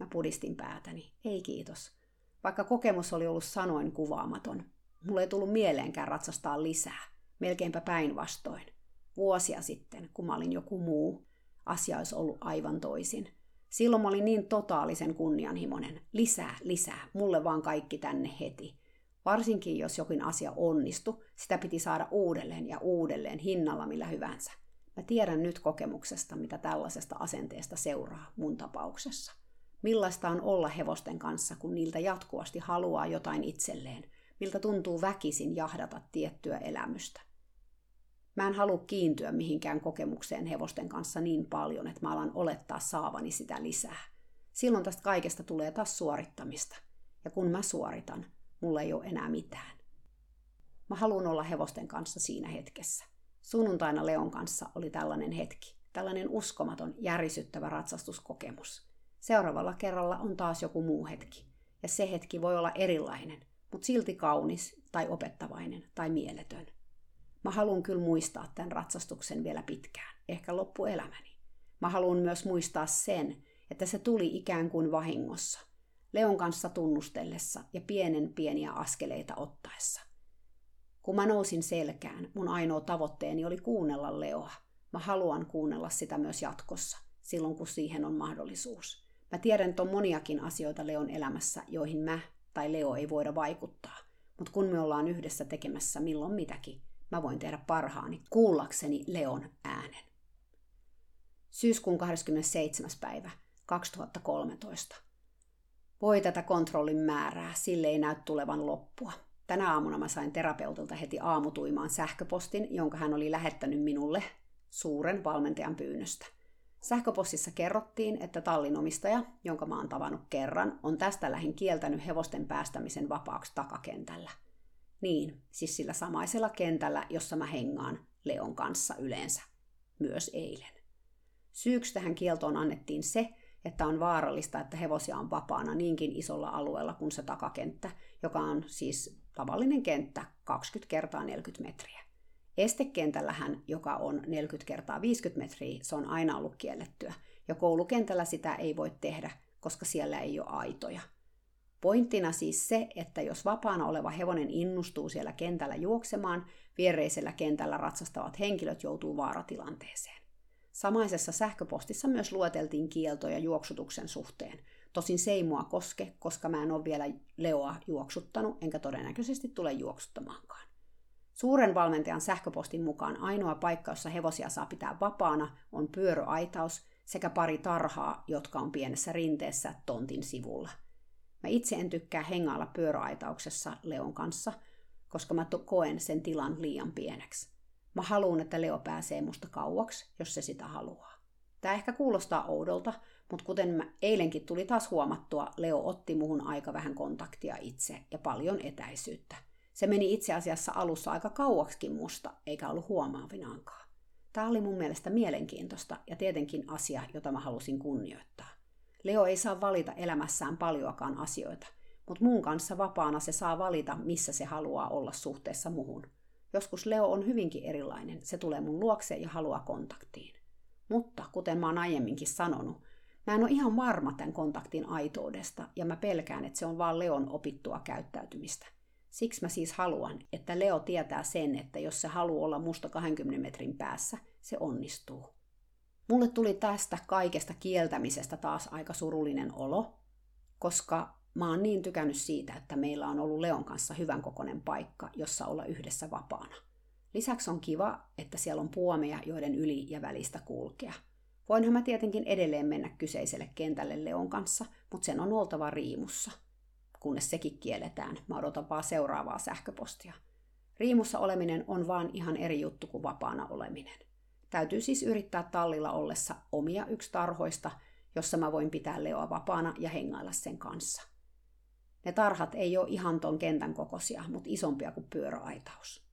Mä pudistin päätäni. Ei kiitos. Vaikka kokemus oli ollut sanoin kuvaamaton. Mulle ei tullut mieleenkään ratsastaa lisää. Melkeinpä päinvastoin. Vuosia sitten, kun mä olin joku muu, asia olisi ollut aivan toisin. Silloin mä olin niin totaalisen kunnianhimoinen. Lisää. Mulle vaan kaikki tänne heti. Varsinkin jos jokin asia onnistui, sitä piti saada uudelleen hinnalla millä hyvänsä. Mä tiedän nyt kokemuksesta, mitä tällaisesta asenteesta seuraa mun tapauksessa. Millaista on olla hevosten kanssa, kun niiltä jatkuvasti haluaa jotain itselleen, miltä tuntuu väkisin jahdata tiettyä elämystä. Mä en halua kiintyä mihinkään kokemukseen hevosten kanssa niin paljon, että mä alan olettaa saavani sitä lisää. Silloin tästä kaikesta tulee taas suorittamista. Ja kun mä suoritan, mulla ei ole enää mitään. Mä haluan olla hevosten kanssa siinä hetkessä. Sunnuntaina Leon kanssa oli tällainen hetki, tällainen uskomaton, järisyttävä ratsastuskokemus. Seuraavalla kerralla on taas joku muu hetki, ja se hetki voi olla erilainen, mutta silti kaunis tai opettavainen tai mieletön. Mä haluan kyllä muistaa tämän ratsastuksen vielä pitkään, ehkä loppuelämäni. Mä haluan myös muistaa sen, että se tuli ikään kuin vahingossa. Leon kanssa tunnustellessa ja pieniä askeleita ottaessa. Kun mä nousin selkään, mun ainoa tavoitteeni oli kuunnella Leoa. Mä haluan kuunnella sitä myös jatkossa, silloin kun siihen on mahdollisuus. Mä tiedän, että on moniakin asioita Leon elämässä, joihin mä tai Leo ei voida vaikuttaa. Mutta kun me ollaan yhdessä tekemässä milloin mitäkin, mä voin tehdä parhaani kuullakseni Leon äänen. Syyskuun 27. päivä 2013. Voi tätä kontrollin määrää, sille ei näy tulevan loppua. Tänä aamuna mä sain terapeutilta heti aamutuimaan sähköpostin, jonka hän oli lähettänyt minulle suuren valmentajan pyynnöstä. Sähköpostissa kerrottiin, että tallin omistaja, jonka mä oon tavannut kerran, on tästä lähin kieltänyt hevosten päästämisen vapaaksi takakentällä. Niin, siis sillä samaisella kentällä, jossa mä hengaan Leon kanssa yleensä, myös eilen. Syyksi tähän kieltoon annettiin se, että on vaarallista, että hevosia on vapaana niinkin isolla alueella kuin se takakenttä, joka on siis tavallinen kenttä 20x40 metriä. Estekentällähän, joka on 40x50 metriä, se on aina ollut kiellettyä, ja koulukentällä sitä ei voi tehdä, koska siellä ei ole aitoja. Pointtina siis se, että jos vapaana oleva hevonen innustuu siellä kentällä juoksemaan, viereisellä kentällä ratsastavat henkilöt joutuu vaaratilanteeseen. Samaisessa sähköpostissa myös lueteltiin kieltoja juoksutuksen suhteen. Tosin se ei mua koske, koska mä en ole vielä Leoa juoksuttanut, enkä todennäköisesti tule juoksuttamaankaan. Suuren valmentajan sähköpostin mukaan ainoa paikka, jossa hevosia saa pitää vapaana, on pyöröaitaus sekä pari tarhaa, jotka on pienessä rinteessä tontin sivulla. Mä itse en tykkää hengailla pyöröaitauksessa Leon kanssa, koska mä koen sen tilan liian pieneksi. Mä haluun, että Leo pääsee musta kauaksi, jos se sitä haluaa. Tää ehkä kuulostaa oudolta, mutta kuten eilenkin tuli taas huomattua, Leo otti muhun aika vähän kontaktia itse ja paljon etäisyyttä. Se meni itse asiassa alussa aika kauaksikin musta, eikä ollut huomaavinaankaan. Tää oli mun mielestä mielenkiintoista ja tietenkin asia, jota mä halusin kunnioittaa. Leo ei saa valita elämässään paljoakaan asioita, mutta mun kanssa vapaana se saa valita, missä se haluaa olla suhteessa muhun. Joskus Leo on hyvinkin erilainen, se tulee mun luokse ja haluaa kontaktiin. Mutta, kuten mä oon aiemminkin sanonut, mä en ole ihan varma tämän kontaktin aitoudesta ja mä pelkään, että se on vaan Leon opittua käyttäytymistä. Siksi mä siis haluan, että Leo tietää sen, että jos se haluaa olla musta 20 metrin päässä, se onnistuu. Mulle tuli tästä kaikesta kieltämisestä taas aika surullinen olo, koska mä oon niin tykännyt siitä, että meillä on ollut Leon kanssa hyvän kokoinen paikka, jossa olla yhdessä vapaana. Lisäksi on kiva, että siellä on puomeja, joiden yli ja välistä kulkea. Voinhan mä tietenkin edelleen mennä kyseiselle kentälle Leon kanssa, mutta sen on oltava riimussa. Kunnes sekin kielletään, mä odotan vaan seuraavaa sähköpostia. Riimussa oleminen on vaan ihan eri juttu kuin vapaana oleminen. Täytyy siis yrittää tallilla ollessa omia yksi tarhoista, jossa mä voin pitää Leoa vapaana ja hengailla sen kanssa. Ne tarhat ei ole ihan ton kentän kokoisia, mutta isompia kuin pyöräaitaus.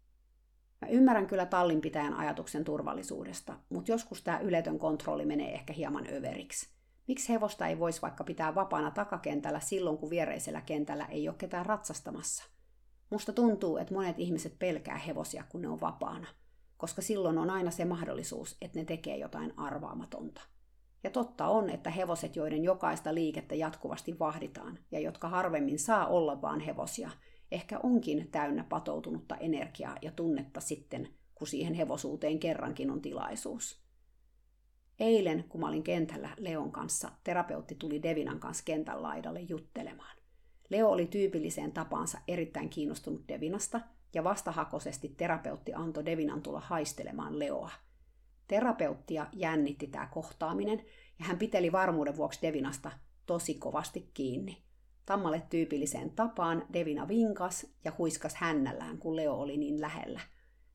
Mä ymmärrän kyllä tallinpitäjän ajatuksen turvallisuudesta, mutta joskus tää yletön kontrolli menee ehkä hieman överiksi. Miksi hevosta ei voisi vaikka pitää vapaana takakentällä silloin, kun viereisellä kentällä ei ole ketään ratsastamassa? Musta tuntuu, että monet ihmiset pelkää hevosia, kun ne on vapaana, koska silloin on aina se mahdollisuus, että ne tekee jotain arvaamatonta. Ja totta on, että hevoset, joiden jokaista liikettä jatkuvasti vahditaan ja jotka harvemmin saa olla vaan hevosia, ehkä onkin täynnä patoutunutta energiaa ja tunnetta sitten, kun siihen hevosuuteen kerrankin on tilaisuus. Eilen, kun mä olin kentällä Leon kanssa, terapeutti tuli Devinan kanssa kentän laidalle juttelemaan. Leo oli tyypilliseen tapaansa erittäin kiinnostunut Devinasta ja vastahakoisesti terapeutti antoi Devinan tulla haistelemaan Leoa. Terapeuttia jännitti tämä kohtaaminen ja hän piteli varmuuden vuoksi Devinasta tosi kovasti kiinni. Tammalle tyypilliseen tapaan Devina vinkas ja huiskas hännällään, kun Leo oli niin lähellä.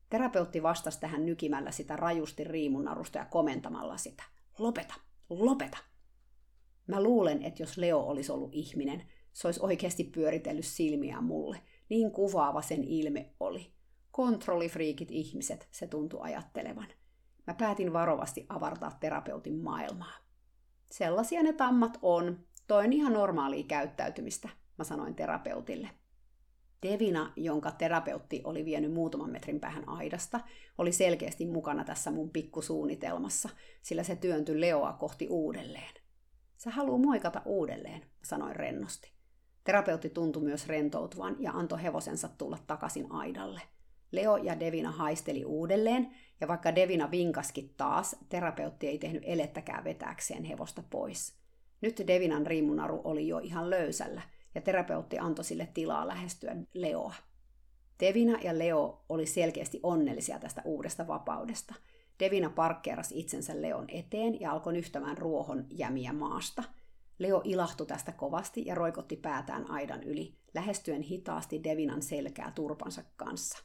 Terapeutti vastasi tähän nykimällä sitä rajusti riimunnarusta ja komentamalla sitä. Lopeta! Lopeta! Mä luulen, että jos Leo olisi ollut ihminen, se olisi oikeasti pyöritellyt silmiään mulle. Niin kuvaava sen ilme oli. Kontrollifriikit ihmiset, se tuntui ajattelevan. Mä päätin varovasti avartaa terapeutin maailmaa. Sellaisia ne tammat on. Toi on ihan normaalia käyttäytymistä, mä sanoin terapeutille. Devina, jonka terapeutti oli vienyt muutaman metrin päähän aidasta, oli selkeästi mukana tässä mun pikkusuunnitelmassa, sillä se työntyi Leoa kohti uudelleen. Se haluu moikata uudelleen, sanoin rennosti. Terapeutti tuntui myös rentoutuvan ja antoi hevosensa tulla takaisin aidalle. Leo ja Devina haisteli uudelleen, ja vaikka Devina vinkaskin taas, terapeutti ei tehnyt elettäkään vetääkseen hevosta pois. Nyt Devinan riimunaru oli jo ihan löysällä, ja terapeutti antoi sille tilaa lähestyä Leoa. Devina ja Leo oli selkeästi onnellisia tästä uudesta vapaudesta. Devina parkkeerasi itsensä Leon eteen ja alkoi nyhtämään ruohon jämiä maasta. Leo ilahtui tästä kovasti ja roikotti päätään aidan yli, lähestyen hitaasti Devinan selkää turpansa kanssa.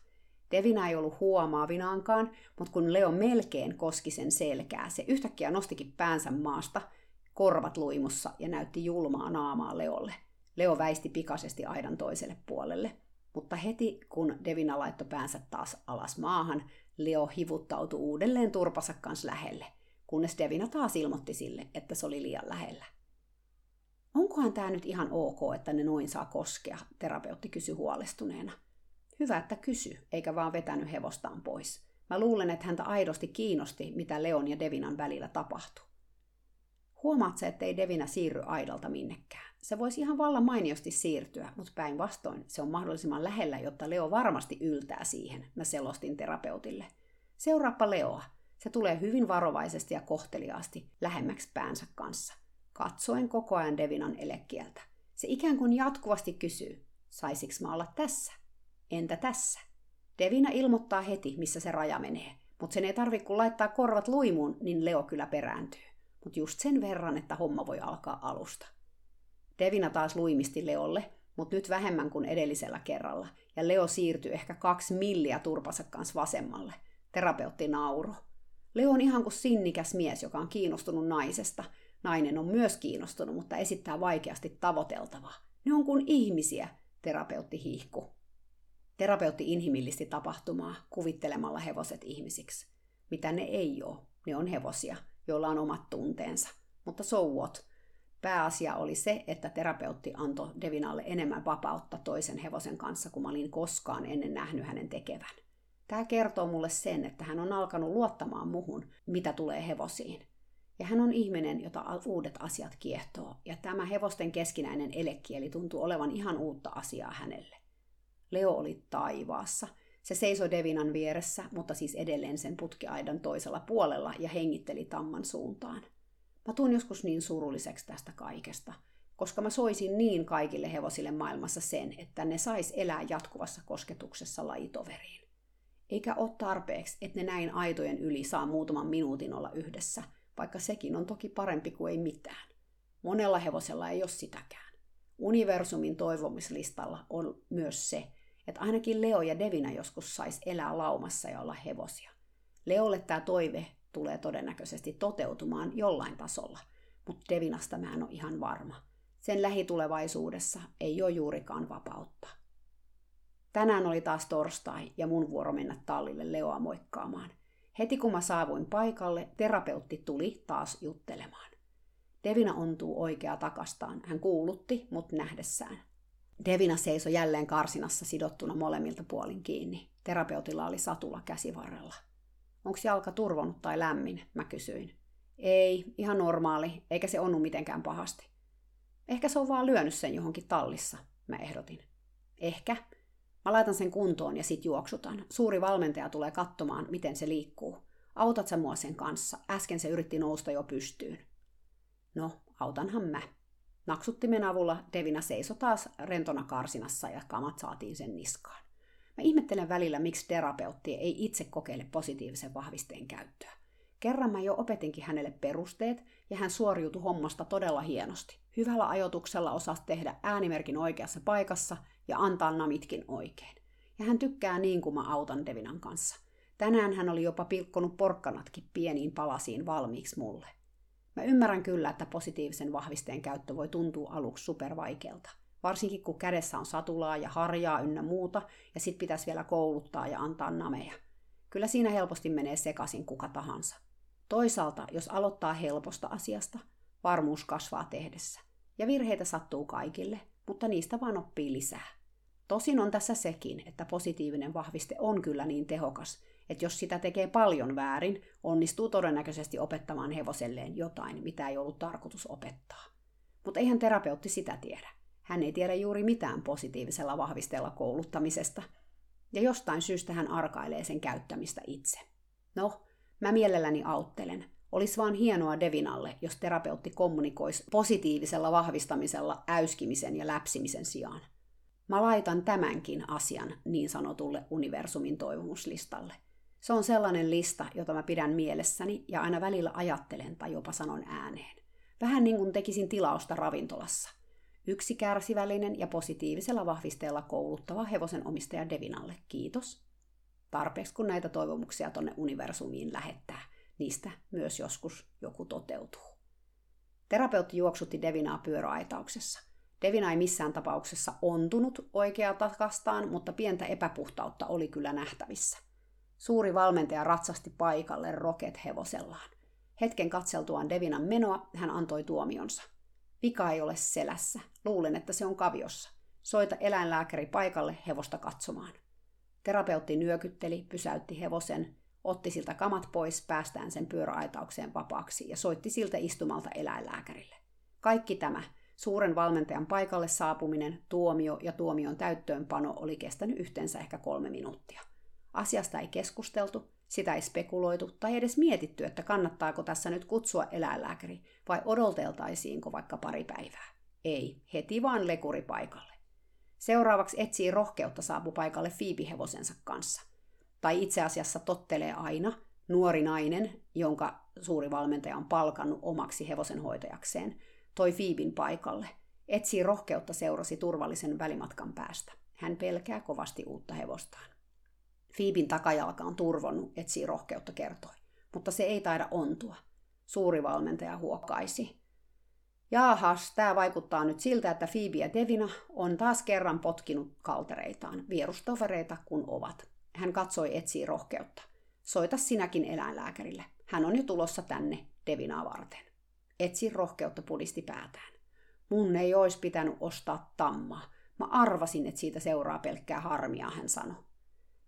Devina ei ollut huomaavinaankaan, mutta kun Leo melkein koski sen selkää, se yhtäkkiä nostikin päänsä maasta, korvat luimussa ja näytti julmaa naamaa Leolle. Leo väisti pikaisesti aidan toiselle puolelle, mutta heti kun Devina laittoi päänsä taas alas maahan, Leo hivuttautui uudelleen turpansa kanssa lähelle, kunnes Devina taas ilmoitti sille, että se oli liian lähellä. Onkohan tämä nyt ihan ok, että ne noin saa koskea, terapeutti kysyi huolestuneena. Hyvä, että kysy, eikä vaan vetänyt hevostaan pois. Mä luulen, että häntä aidosti kiinnosti, mitä Leon ja Devinan välillä tapahtui. Huomaat sä, ettei Devina siirry aidalta minnekään. Se voisi ihan vallan mainiosti siirtyä, mutta päinvastoin se on mahdollisimman lähellä, jotta Leo varmasti yltää siihen, mä selostin terapeutille. Seuraappa Leoa. Se tulee hyvin varovaisesti ja kohteliaasti lähemmäksi päänsä kanssa. Katsoen koko ajan Devinan elekieltä. Se ikään kuin jatkuvasti kysyy, saisiks mä olla tässä? Entä tässä? Devina ilmoittaa heti, missä se raja menee, mutta sen ei tarvitse kun laittaa korvat luimuun, niin Leo kyllä perääntyy. Mutta just sen verran, että homma voi alkaa alusta. Devina taas luimisti Leolle, mutta nyt vähemmän kuin edellisellä kerralla, ja Leo siirtyi ehkä 2 milliä turpansa kanssa vasemmalle. Terapeutti nauro. Leo on ihan kuin sinnikäs mies, joka on kiinnostunut naisesta. Nainen on myös kiinnostunut, mutta esittää vaikeasti tavoiteltavaa. Ne on kuin ihmisiä, terapeutti hiihkui. Terapeutti inhimillisti tapahtumaa kuvittelemalla hevoset ihmisiksi. Mitä ne ei ole, ne on hevosia, joilla on omat tunteensa. Mutta so what? Pääasia oli se, että terapeutti antoi Devinalle enemmän vapautta toisen hevosen kanssa, kuin mä olin koskaan ennen nähnyt hänen tekevän. Tämä kertoo mulle sen, että hän on alkanut luottamaan muhun, mitä tulee hevosiin. Ja hän on ihminen, jota uudet asiat kiehtoo, ja tämä hevosten keskinäinen elekieli tuntuu olevan ihan uutta asiaa hänelle. Leo oli taivaassa. Se seisoi Devinan vieressä, mutta siis edelleen sen putkiaidan toisella puolella ja hengitteli tamman suuntaan. Mä tuun joskus niin surulliseksi tästä kaikesta, koska mä soisin niin kaikille hevosille maailmassa sen, että ne sais elää jatkuvassa kosketuksessa lajitoveriin. Eikä ole tarpeeksi, että ne näin aitojen yli saa muutaman minuutin olla yhdessä, vaikka sekin on toki parempi kuin ei mitään. Monella hevosella ei ole sitäkään. Universumin toivomislistalla on myös se, että ainakin Leo ja Devina joskus sais elää laumassa ja olla hevosia. Leolle tämä toive tulee todennäköisesti toteutumaan jollain tasolla, mutta Devinasta mä en ole ihan varma. Sen lähitulevaisuudessa ei ole juurikaan vapautta. Tänään oli taas torstai ja mun vuoro mennä tallille Leoa moikkaamaan. Heti kun mä saavuin paikalle, terapeutti tuli taas juttelemaan. Devina ontuu oikea takastaan, hän kuulutti mut nähdessään. Devina seisoi jälleen karsinassa sidottuna molemmilta puolin kiinni. Terapeutilla oli satula käsivarrella. Onks jalka turvonut tai lämmin, mä kysyin. Ei, ihan normaali, eikä se onnu mitenkään pahasti. Ehkä se on vaan lyönyt sen johonkin tallissa, mä ehdotin. Ehkä. Mä laitan sen kuntoon ja sit juoksutan. Suuri valmentaja tulee katsomaan, miten se liikkuu. Autat sä mua sen kanssa, äsken se yritti nousta jo pystyyn. No, autanhan mä. Naksuttimen avulla Devina seisoi taas rentona karsinassa ja kamat saatiin sen niskaan. Mä ihmettelen välillä, miksi terapeutti ei itse kokeile positiivisen vahvisteen käyttöä. Kerran mä jo opetinkin hänelle perusteet ja hän suoriutui hommasta todella hienosti. Hyvällä ajoituksella osasi tehdä äänimerkin oikeassa paikassa ja antaa namitkin oikein. Ja hän tykkää niin kuin mä autan Devinan kanssa. Tänään hän oli jopa pilkkonut porkkanatkin pieniin palasiin valmiiksi mulle. Mä ymmärrän kyllä, että positiivisen vahvisteen käyttö voi tuntua aluksi supervaikealta. Varsinkin kun kädessä on satulaa ja harjaa ynnä muuta, ja sit pitäisi vielä kouluttaa ja antaa nameja. Kyllä siinä helposti menee sekaisin kuka tahansa. Toisaalta, jos aloittaa helposta asiasta, varmuus kasvaa tehdessä. Ja virheitä sattuu kaikille, mutta niistä vaan oppii lisää. Tosin on tässä sekin, että positiivinen vahviste on kyllä niin tehokas, että jos sitä tekee paljon väärin, onnistuu todennäköisesti opettamaan hevoselleen jotain, mitä ei ollut tarkoitus opettaa. Mutta eihän terapeutti sitä tiedä. Hän ei tiedä juuri mitään positiivisella vahvisteella kouluttamisesta, ja jostain syystä hän arkailee sen käyttämistä itse. No, mä mielelläni auttelen. Olisi vaan hienoa Devinalle, jos terapeutti kommunikoisi positiivisella vahvistamisella äyskimisen ja läpsimisen sijaan. Mä laitan tämänkin asian niin sanotulle universumin toivomuslistalle. Se on sellainen lista, jota mä pidän mielessäni ja aina välillä ajattelen tai jopa sanon ääneen. Vähän niin kuin tekisin tilausta ravintolassa. Yksi kärsivällinen ja positiivisella vahvisteella kouluttava hevosen omistaja Devinalle, kiitos. Tarpeeksi kun näitä toivomuksia tonne universumiin lähettää. Niistä myös joskus joku toteutuu. Terapeutti juoksutti Devinaa pyöräaitauksessa. Devina ei missään tapauksessa ontunut oikeaa takastaan, mutta pientä epäpuhtautta oli kyllä nähtävissä. Suuri valmentaja ratsasti paikalle roket hevosellaan. Hetken katseltuaan Devinan menoa hän antoi tuomionsa. Vika ei ole selässä. Luulen, että se on kaviossa. Soita eläinlääkäri paikalle hevosta katsomaan. Terapeutti nyökytteli, pysäytti hevosen, otti siltä kamat pois, päästään sen pyöräaitaukseen vapaaksi ja soitti siltä istumalta eläinlääkärille. Kaikki tämä, suuren valmentajan paikalle saapuminen, tuomio ja tuomion täyttöönpano oli kestänyt yhteensä ehkä 3 minuuttia. Asiasta ei keskusteltu, sitä ei spekuloitu tai edes mietitty, että kannattaako tässä nyt kutsua eläinlääkäri vai odoteltaisiinko vaikka pari päivää. Ei, heti vaan lekuri paikalle. Seuraavaksi etsii rohkeutta saapu paikalle Fiibi hevosensa kanssa. Tai itse asiassa tottelee aina nuori nainen, jonka suuri valmentaja on palkannut omaksi hevosenhoitajakseen, toi Fiibin paikalle. Etsii rohkeutta seurasi turvallisen välimatkan päästä. Hän pelkää kovasti uutta hevostaan. Fiibin takajalka on turvonnut, etsii rohkeutta kertoi, mutta se ei taida ontua. Suuri valmentaja huokaisi. Jaahas, tämä vaikuttaa nyt siltä, että Fiibi ja Devina on taas kerran potkinut kaltereitaan, vierustovereita kun ovat. Hän katsoi etsii rohkeutta. Soita sinäkin eläinlääkärille. Hän on jo tulossa tänne Devinaa varten. Etsi rohkeutta pudisti päätään. Mun ei olisi pitänyt ostaa tammaa. Mä arvasin, että siitä seuraa pelkkää harmia, hän sanoi.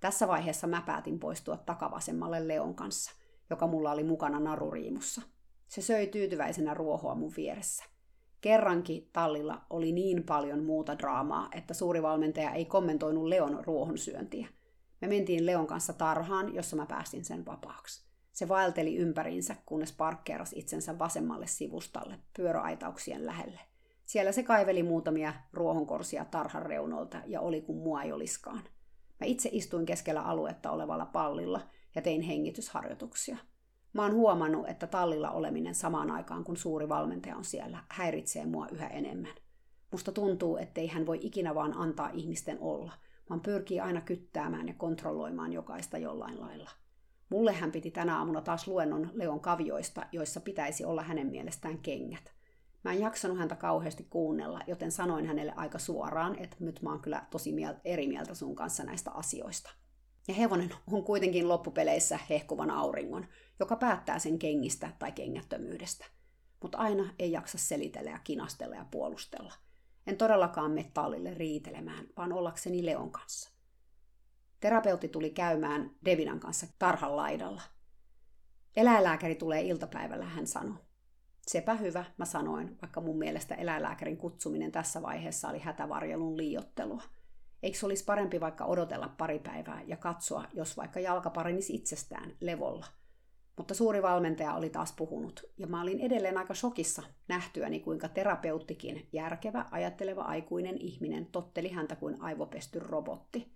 Tässä vaiheessa mä päätin poistua takavasemmalle Leon kanssa, joka mulla oli mukana naruriimussa. Se söi tyytyväisenä ruohoa mun vieressä. Kerrankin tallilla oli niin paljon muuta draamaa, että suuri valmentaja ei kommentoinut Leon ruohonsyöntiä. Me mentiin Leon kanssa tarhaan, jossa mä päästin sen vapaaksi. Se vaelteli ympäriinsä, kunnes parkkeerasi itsensä vasemmalle sivustalle, pyöräaitauksien lähelle. Siellä se kaiveli muutamia ruohonkorsia tarhan reunolta ja oli kuin mua ei oliskaan. Mä itse istuin keskellä aluetta olevalla pallilla ja tein hengitysharjoituksia. Mä oon huomannut, että tallilla oleminen samaan aikaan, kun suuri valmentaja on siellä, häiritsee mua yhä enemmän. Musta tuntuu, ettei hän voi ikinä vaan antaa ihmisten olla, vaan pyrkii aina kyttäämään ja kontrolloimaan jokaista jollain lailla. Mulle hän piti tänä aamuna taas luennon Leon kavioista, joissa pitäisi olla hänen mielestään kengät. Mä en jaksanut häntä kauheasti kuunnella, joten sanoin hänelle aika suoraan, että nyt mä oon kyllä tosi eri mieltä sun kanssa näistä asioista. Ja hevonen on kuitenkin loppupeleissä hehkuvan auringon, joka päättää sen kengistä tai kengättömyydestä. Mutta aina ei jaksa selitellä ja kinastella ja puolustella. En todellakaan mene tallille riitelemään, vaan ollakseni Leon kanssa. Terapeutti tuli käymään Devinan kanssa tarhan laidalla. Eläinlääkäri tulee iltapäivällä, hän sanoi. Sepä hyvä, mä sanoin, vaikka mun mielestä eläinlääkärin kutsuminen tässä vaiheessa oli hätävarjelun liiottelua. Eikö olisi parempi vaikka odotella pari päivää ja katsoa, jos vaikka jalka paranisi itsestään levolla? Mutta suuri valmentaja oli taas puhunut, ja mä olin edelleen aika shokissa nähtyäni, kuinka terapeuttikin, järkevä, ajatteleva aikuinen ihminen, totteli häntä kuin aivopesty robotti.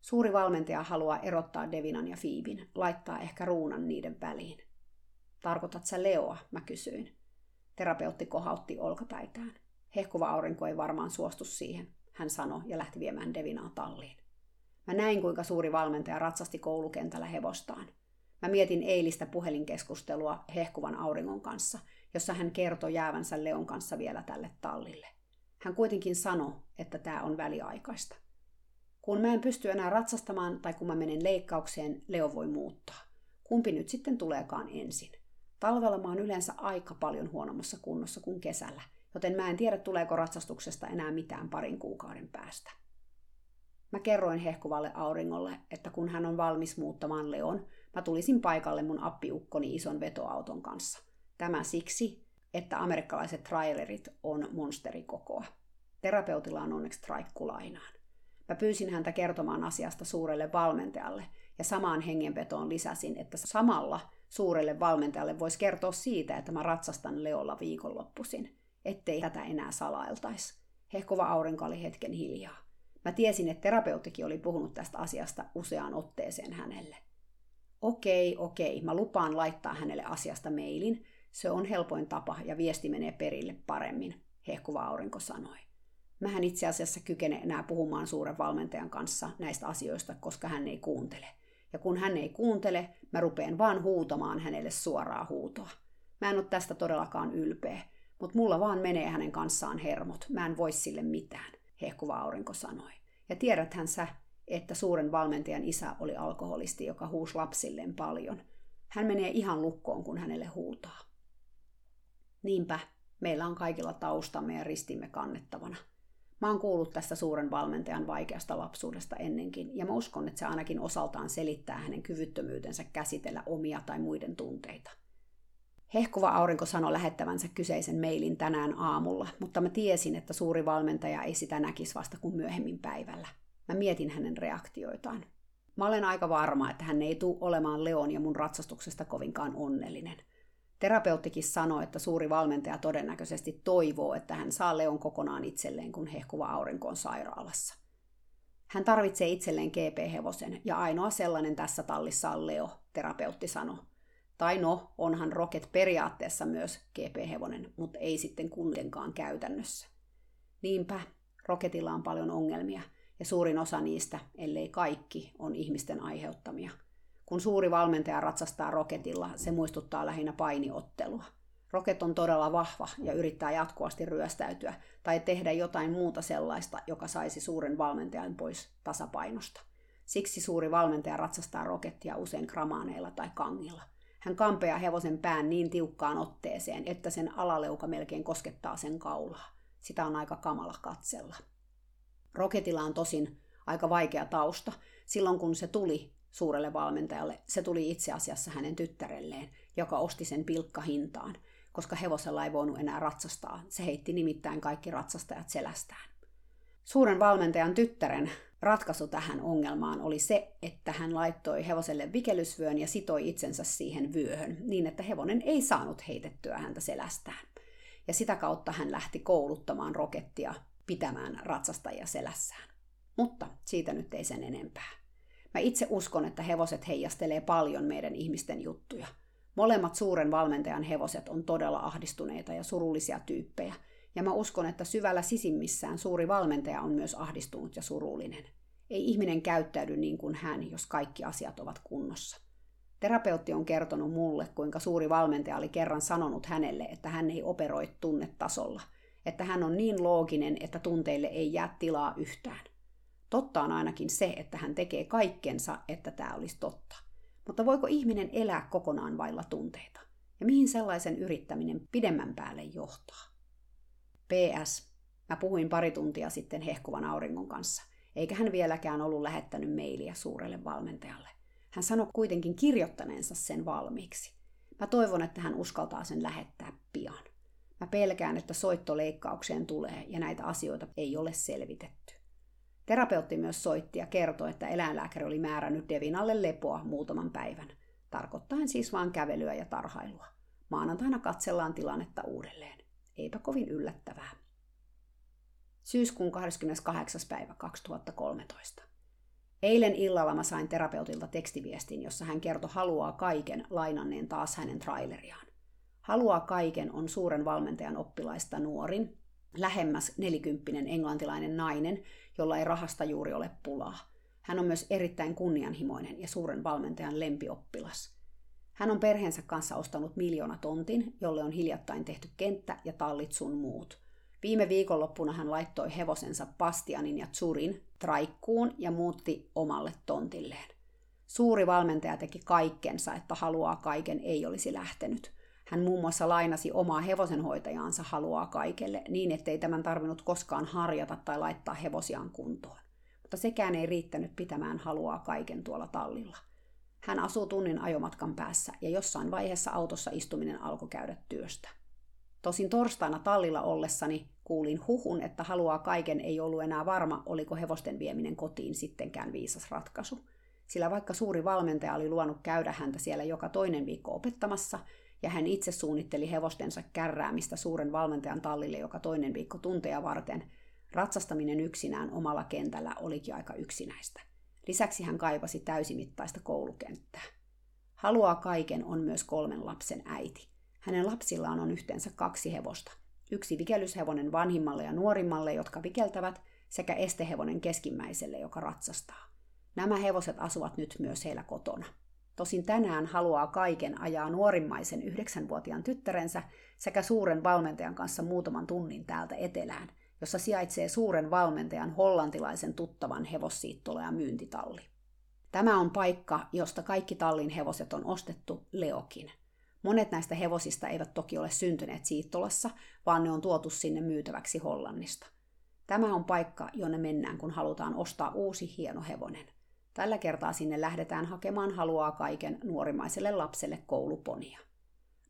Suuri valmentaja haluaa erottaa Devinan ja Fiibin, laittaa ehkä ruunan niiden väliin. Tarkoitat sä Leoa, mä kysyin. Terapeutti kohautti olkapäitään. Hehkuva aurinko ei varmaan suostu siihen, hän sanoi ja lähti viemään Devinaa talliin. Mä näin, kuinka suuri valmentaja ratsasti koulukentällä hevostaan. Mä mietin eilistä puhelinkeskustelua hehkuvan auringon kanssa, jossa hän kertoi jäävänsä Leon kanssa vielä tälle tallille. Hän kuitenkin sanoi, että tämä on väliaikaista. Kun mä en pysty enää ratsastamaan tai kun mä menen leikkaukseen, Leo voi muuttaa. Kumpi nyt sitten tuleekaan ensin? Talvella mä oon yleensä aika paljon huonommassa kunnossa kuin kesällä, joten mä en tiedä tuleeko ratsastuksesta enää mitään parin kuukauden päästä. Mä kerroin hehkuvalle auringolle, että kun hän on valmis muuttamaan Leon, mä tulisin paikalle mun appiukkoni ison vetoauton kanssa. Tämä siksi, että amerikkalaiset trailerit on monsterikokoa. Terapeutilla on onneksi traikku lainaan. Mä pyysin häntä kertomaan asiasta suurelle valmentajalle ja samaan hengenvetoon lisäsin, että samalla suurelle valmentajalle voisi kertoa siitä, että mä ratsastan Leolla viikonloppuisin, ettei tätä enää salailtaisi. Hehkova aurinko oli hetken hiljaa. Mä tiesin, että terapeuttikin oli puhunut tästä asiasta useaan otteeseen hänelle. Okei, mä lupaan laittaa hänelle asiasta mailin. Se on helpoin tapa ja viesti menee perille paremmin, hehkuva aurinko sanoi. Mähän itse asiassa kykene enää puhumaan suuren valmentajan kanssa näistä asioista, koska hän ei kuuntele. Ja kun hän ei kuuntele, mä rupeen vaan huutamaan hänelle suoraa huutoa. Mä en ole tästä todellakaan ylpeä, mutta mulla vaan menee hänen kanssaan hermot. Mä en voi sille mitään, hehkuva aurinko sanoi. Ja tiedäthän sä, että suuren valmentajan isä oli alkoholisti, joka huusi lapsilleen paljon. Hän menee ihan lukkoon, kun hänelle huutaa. Niinpä, meillä on kaikilla taustamme ja ristimme kannettavana. Mä oon kuullut tästä suuren valmentajan vaikeasta lapsuudesta ennenkin, ja mä uskon, että se ainakin osaltaan selittää hänen kyvyttömyytensä käsitellä omia tai muiden tunteita. Hehkuva aurinko sanoi lähettävänsä kyseisen mailin tänään aamulla, mutta mä tiesin, että suuri valmentaja ei sitä näkisi vasta kuin myöhemmin päivällä. Mä mietin hänen reaktioitaan. Mä olen aika varma, että hän ei tule olemaan Leon ja mun ratsastuksesta kovinkaan onnellinen. Terapeuttikin sanoi, että suuri valmentaja todennäköisesti toivoo, että hän saa Leon kokonaan itselleen, kun hehkuva aurinko on sairaalassa. Hän tarvitsee itselleen GP-hevosen, ja ainoa sellainen tässä tallissa on Leo, terapeutti sanoi. Tai no, onhan Rocket periaatteessa myös GP-hevonen, mutta ei sitten kuitenkaan käytännössä. Niinpä, Rocketilla on paljon ongelmia, ja suurin osa niistä, ellei kaikki, on ihmisten aiheuttamia. Kun suuri valmentaja ratsastaa Rocketilla, se muistuttaa lähinnä painiottelua. Rocket on todella vahva ja yrittää jatkuvasti ryöstäytyä tai tehdä jotain muuta sellaista, joka saisi suuren valmentajan pois tasapainosta. Siksi suuri valmentaja ratsastaa Rocketia usein kramaaneilla tai kangilla. Hän kampeaa hevosen pään niin tiukkaan otteeseen, että sen alaleuka melkein koskettaa sen kaulaa. Sitä on aika kamala katsella. Rocketilla on tosin aika vaikea tausta. Silloin kun se tuli suurelle valmentajalle, se tuli itse asiassa hänen tyttärelleen, joka osti sen pilkkahintaan, koska hevosella ei voinut enää ratsastaa. Se heitti nimittäin kaikki ratsastajat selästään. Suuren valmentajan tyttären ratkaisu tähän ongelmaan oli se, että hän laittoi hevoselle vikelysvyön ja sitoi itsensä siihen vyöhön niin, että hevonen ei saanut heitettyä häntä selästään. Ja sitä kautta hän lähti kouluttamaan Rockettia pitämään ratsastajia selässään. Mutta siitä nyt ei sen enempää. Mä itse uskon, että hevoset heijastelee paljon meidän ihmisten juttuja. Molemmat suuren valmentajan hevoset on todella ahdistuneita ja surullisia tyyppejä, ja mä uskon, että syvällä sisimmissään suuri valmentaja on myös ahdistunut ja surullinen. Ei ihminen käyttäydy niin kuin hän, jos kaikki asiat ovat kunnossa. Terapeutti on kertonut mulle, kuinka suuri valmentaja oli kerran sanonut hänelle, että hän ei operoi tunnetasolla, että hän on niin looginen, että tunteille ei jää tilaa yhtään. Totta on ainakin se, että hän tekee kaikkensa, että tämä olisi totta. Mutta voiko ihminen elää kokonaan vailla tunteita? Ja mihin sellaisen yrittäminen pidemmän päälle johtaa? PS. Mä puhuin pari tuntia sitten hehkuvan auringon kanssa, eikä hän vieläkään ollut lähettänyt mailia suurelle valmentajalle. Hän sanoi kuitenkin kirjoittaneensa sen valmiiksi. Mä toivon, että hän uskaltaa sen lähettää pian. Mä pelkään, että soittoleikkaukseen tulee ja näitä asioita ei ole selvitetty. Terapeutti myös soitti ja kertoi, että eläinlääkäri oli määrännyt Devinalle lepoa muutaman päivän, tarkoittaen siis vain kävelyä ja tarhailua. Maanantaina katsellaan tilannetta uudelleen. Eipä kovin yllättävää. Syyskuun 28. päivä 2013. Eilen illalla mä sain terapeutilta tekstiviestin, jossa hän kertoi Haluaa kaiken lainanneen taas hänen traileriaan. Haluaa kaiken on suuren valmentajan oppilaista nuorin, lähemmäs 40-vuotias englantilainen nainen, jolla ei rahasta juuri ole pulaa. Hän on myös erittäin kunnianhimoinen ja suuren valmentajan lempioppilas. Hän on perheensä kanssa ostanut 1 000 000 tontin, jolle on hiljattain tehty kenttä ja tallit sun muut. Viime viikonloppuna hän laittoi hevosensa Bastianin ja Zurin traikkuun ja muutti omalle tontilleen. Suuri valmentaja teki kaikkensa, että Haluaa kaiken ei olisi lähtenyt. Hän muun muassa lainasi omaa hevosenhoitajaansa Haluaa kaikelle niin, ettei tämän tarvinnut koskaan harjata tai laittaa hevosiaan kuntoon. Mutta sekään ei riittänyt pitämään Haluaa kaiken tuolla tallilla. Hän asuu tunnin ajomatkan päässä ja jossain vaiheessa autossa istuminen alkoi käydä työstä. Tosin torstaina tallilla ollessani, kuulin huhun, että haluaa kaiken, ei ollut enää varma, oliko hevosten vieminen kotiin sittenkään viisas ratkaisu. Sillä vaikka suuri valmentaja oli luonut käydä häntä siellä joka toinen viikko opettamassa, ja hän itse suunnitteli hevostensa kärräämistä suuren valmentajan tallille joka toinen viikko tunteja varten, ratsastaminen yksinään omalla kentällä olikin aika yksinäistä. Lisäksi hän kaipasi täysimittaista koulukenttää. Haluaa kaiken on myös 3 lapsen äiti. Hänen lapsillaan on yhteensä 2 hevosta. Yksi vikelyshevonen vanhimmalle ja nuorimmalle, jotka vikeltävät, sekä estehevonen keskimmäiselle, joka ratsastaa. Nämä hevoset asuvat nyt myös heillä kotona. Tosin tänään haluaa kaiken ajaa nuorimmaisen 9-vuotiaan tyttärensä sekä suuren valmentajan kanssa muutaman tunnin täältä etelään, jossa sijaitsee suuren valmentajan hollantilaisen tuttavan hevossiittola ja myyntitalli. Tämä on paikka, josta kaikki tallin hevoset on ostettu, Leokin. Monet näistä hevosista eivät toki ole syntyneet siittolassa, vaan ne on tuotu sinne myytäväksi Hollannista. Tämä on paikka, jonne mennään, kun halutaan ostaa uusi hieno hevonen. Tällä kertaa sinne lähdetään hakemaan haluaa kaiken nuorimmaiselle lapselle kouluponia.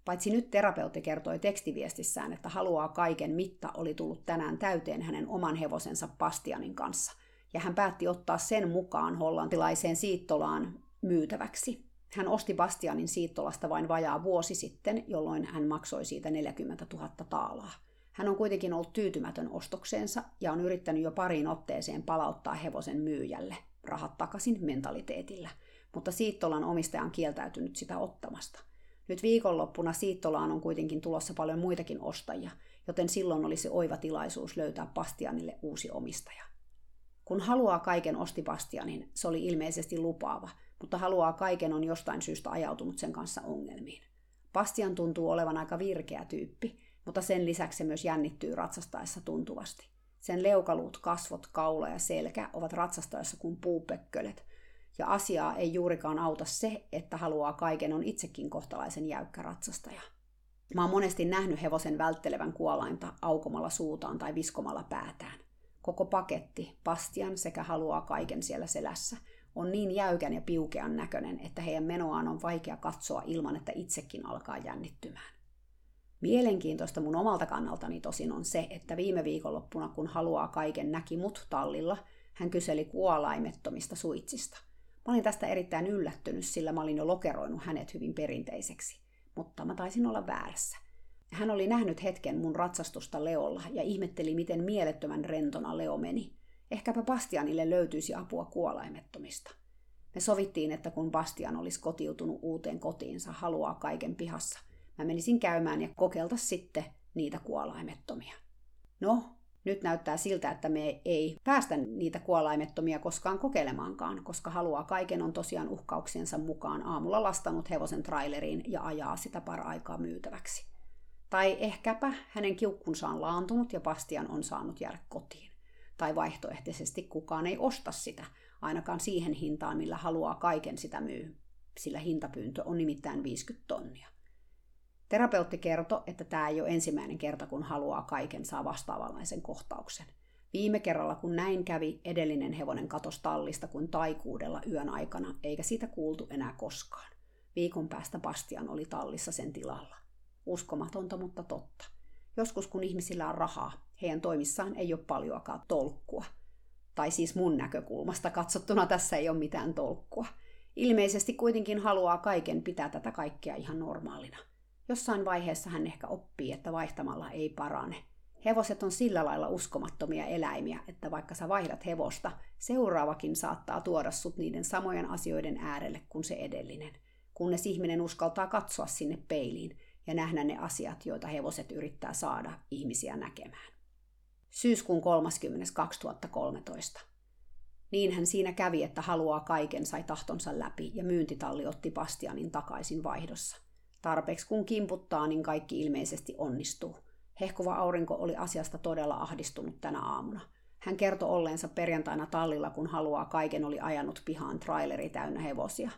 Paitsi nyt terapeutti kertoi tekstiviestissään, että haluaa kaiken mitta oli tullut tänään täyteen hänen oman hevosensa Bastianin kanssa, ja hän päätti ottaa sen mukaan hollantilaiseen siittolaan myytäväksi. Hän osti Bastianin siittolasta vain vajaa vuosi sitten, jolloin hän maksoi siitä 40 000 taalaa. Hän on kuitenkin ollut tyytymätön ostokseensa ja on yrittänyt jo pariin otteeseen palauttaa hevosen myyjälle rahat takaisin mentaliteetillä, mutta siittolan omistaja on kieltäytynyt sitä ottamasta. Nyt viikonloppuna siittolaan on kuitenkin tulossa paljon muitakin ostajia, joten silloin olisi oiva tilaisuus löytää Bastianille uusi omistaja. Kun haluaa kaiken osti Bastianin, se oli ilmeisesti lupaava, mutta haluaa kaiken on jostain syystä ajautunut sen kanssa ongelmiin. Bastian tuntuu olevan aika virkeä tyyppi, mutta sen lisäksi se myös jännittyy ratsastaessa tuntuvasti. Sen leukaluut, kasvot, kaula ja selkä ovat ratsastaessa kuin puupökkölöt, ja asiaa ei juurikaan auta se, että haluaa kaiken on itsekin kohtalaisen jäykkä ratsastaja. Mä oon monesti nähnyt hevosen välttelevän kuolainta aukomalla suutaan tai viskomalla päätään. Koko paketti, Bastian sekä haluaa kaiken siellä selässä, on niin jäykän ja piukean näköinen, että heidän menoaan on vaikea katsoa ilman, että itsekin alkaa jännittymään. Mielenkiintoista mun omalta kannaltani tosin on se, että viime viikonloppuna, kun haluaa kaiken näki mut tallilla, hän kyseli kuolaimettomista suitsista. Mä olin tästä erittäin yllättynyt, sillä mä olin jo lokeroinut hänet hyvin perinteiseksi, mutta mä taisin olla väärässä. Hän oli nähnyt hetken mun ratsastusta Leolla ja ihmetteli, miten mielettömän rentona Leo meni. Ehkäpä Bastianille löytyisi apua kuolaimettomista. Me sovittiin, että kun Bastian olisi kotiutunut uuteen kotiinsa haluaa kaiken pihassa, mä menisin käymään ja kokeilta sitten niitä kuolaimettomia. No, nyt näyttää siltä, että me ei päästä niitä kuolaimettomia koskaan kokeilemaankaan, koska haluaa kaiken on tosiaan uhkauksiensa mukaan aamulla lastanut hevosen traileriin ja ajaa sitä paraikaa myytäväksi. Tai ehkäpä hänen kiukkunsa on laantunut ja Bastian on saanut jäädä kotiin. Tai vaihtoehtoisesti kukaan ei osta sitä, ainakaan siihen hintaan, millä haluaa kaiken sitä myy, sillä hintapyyntö on nimittäin 50 000. Terapeutti kertoi, että tämä ei ole ensimmäinen kerta, kun haluaa kaiken saa vastaavanlaisen kohtauksen. Viime kerralla, kun näin kävi, edellinen hevonen katosi tallista kuin taikuudella yön aikana, eikä sitä kuultu enää koskaan. Viikon päästä Bastian oli tallissa sen tilalla. Uskomatonta, mutta totta. Joskus kun ihmisillä on rahaa, heidän toimissaan ei ole paljoakaan tolkkua. Tai siis mun näkökulmasta katsottuna tässä ei ole mitään tolkkua. Ilmeisesti kuitenkin haluaa kaiken pitää tätä kaikkea ihan normaalina. Jossain vaiheessa hän ehkä oppii, että vaihtamalla ei parane. Hevoset on sillä lailla uskomattomia eläimiä, että vaikka sä vaihdat hevosta, seuraavakin saattaa tuoda sut niiden samojen asioiden äärelle kuin se edellinen, kunnes ihminen uskaltaa katsoa sinne peiliin ja nähdä ne asiat, joita hevoset yrittää saada ihmisiä näkemään. Syyskuun 30. 2013. Niinhän siinä kävi, että haluaa kaiken sai tahtonsa läpi ja myyntitalli otti Bastianin takaisin vaihdossa. Tarpeeksi kun kimputtaa, niin kaikki ilmeisesti onnistuu. Hehkuva aurinko oli asiasta todella ahdistunut tänä aamuna. Hän kertoi olleensa perjantaina tallilla, kun haluaa kaiken oli ajanut pihaan traileri täynnä hevosia.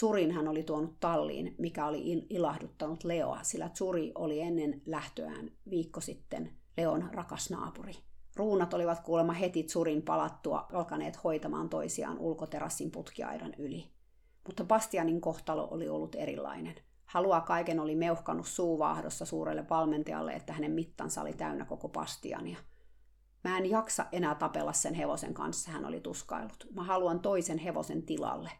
Zurin hän oli tuonut talliin, mikä oli ilahduttanut Leoa, sillä Zuri oli ennen lähtöään viikko sitten Leon rakas naapuri. Ruunat olivat kuulemma heti Zurin palattua alkaneet hoitamaan toisiaan ulkoterassin putkiaidan yli. Mutta Bastianin kohtalo oli ollut erilainen. Halua kaiken oli meuhkannut suuvaahdossa suurelle valmentajalle, että hänen mittansa oli täynnä koko Bastiania. Mä en jaksa enää tapella sen hevosen kanssa, hän oli tuskaillut. Mä haluan toisen hevosen tilalle.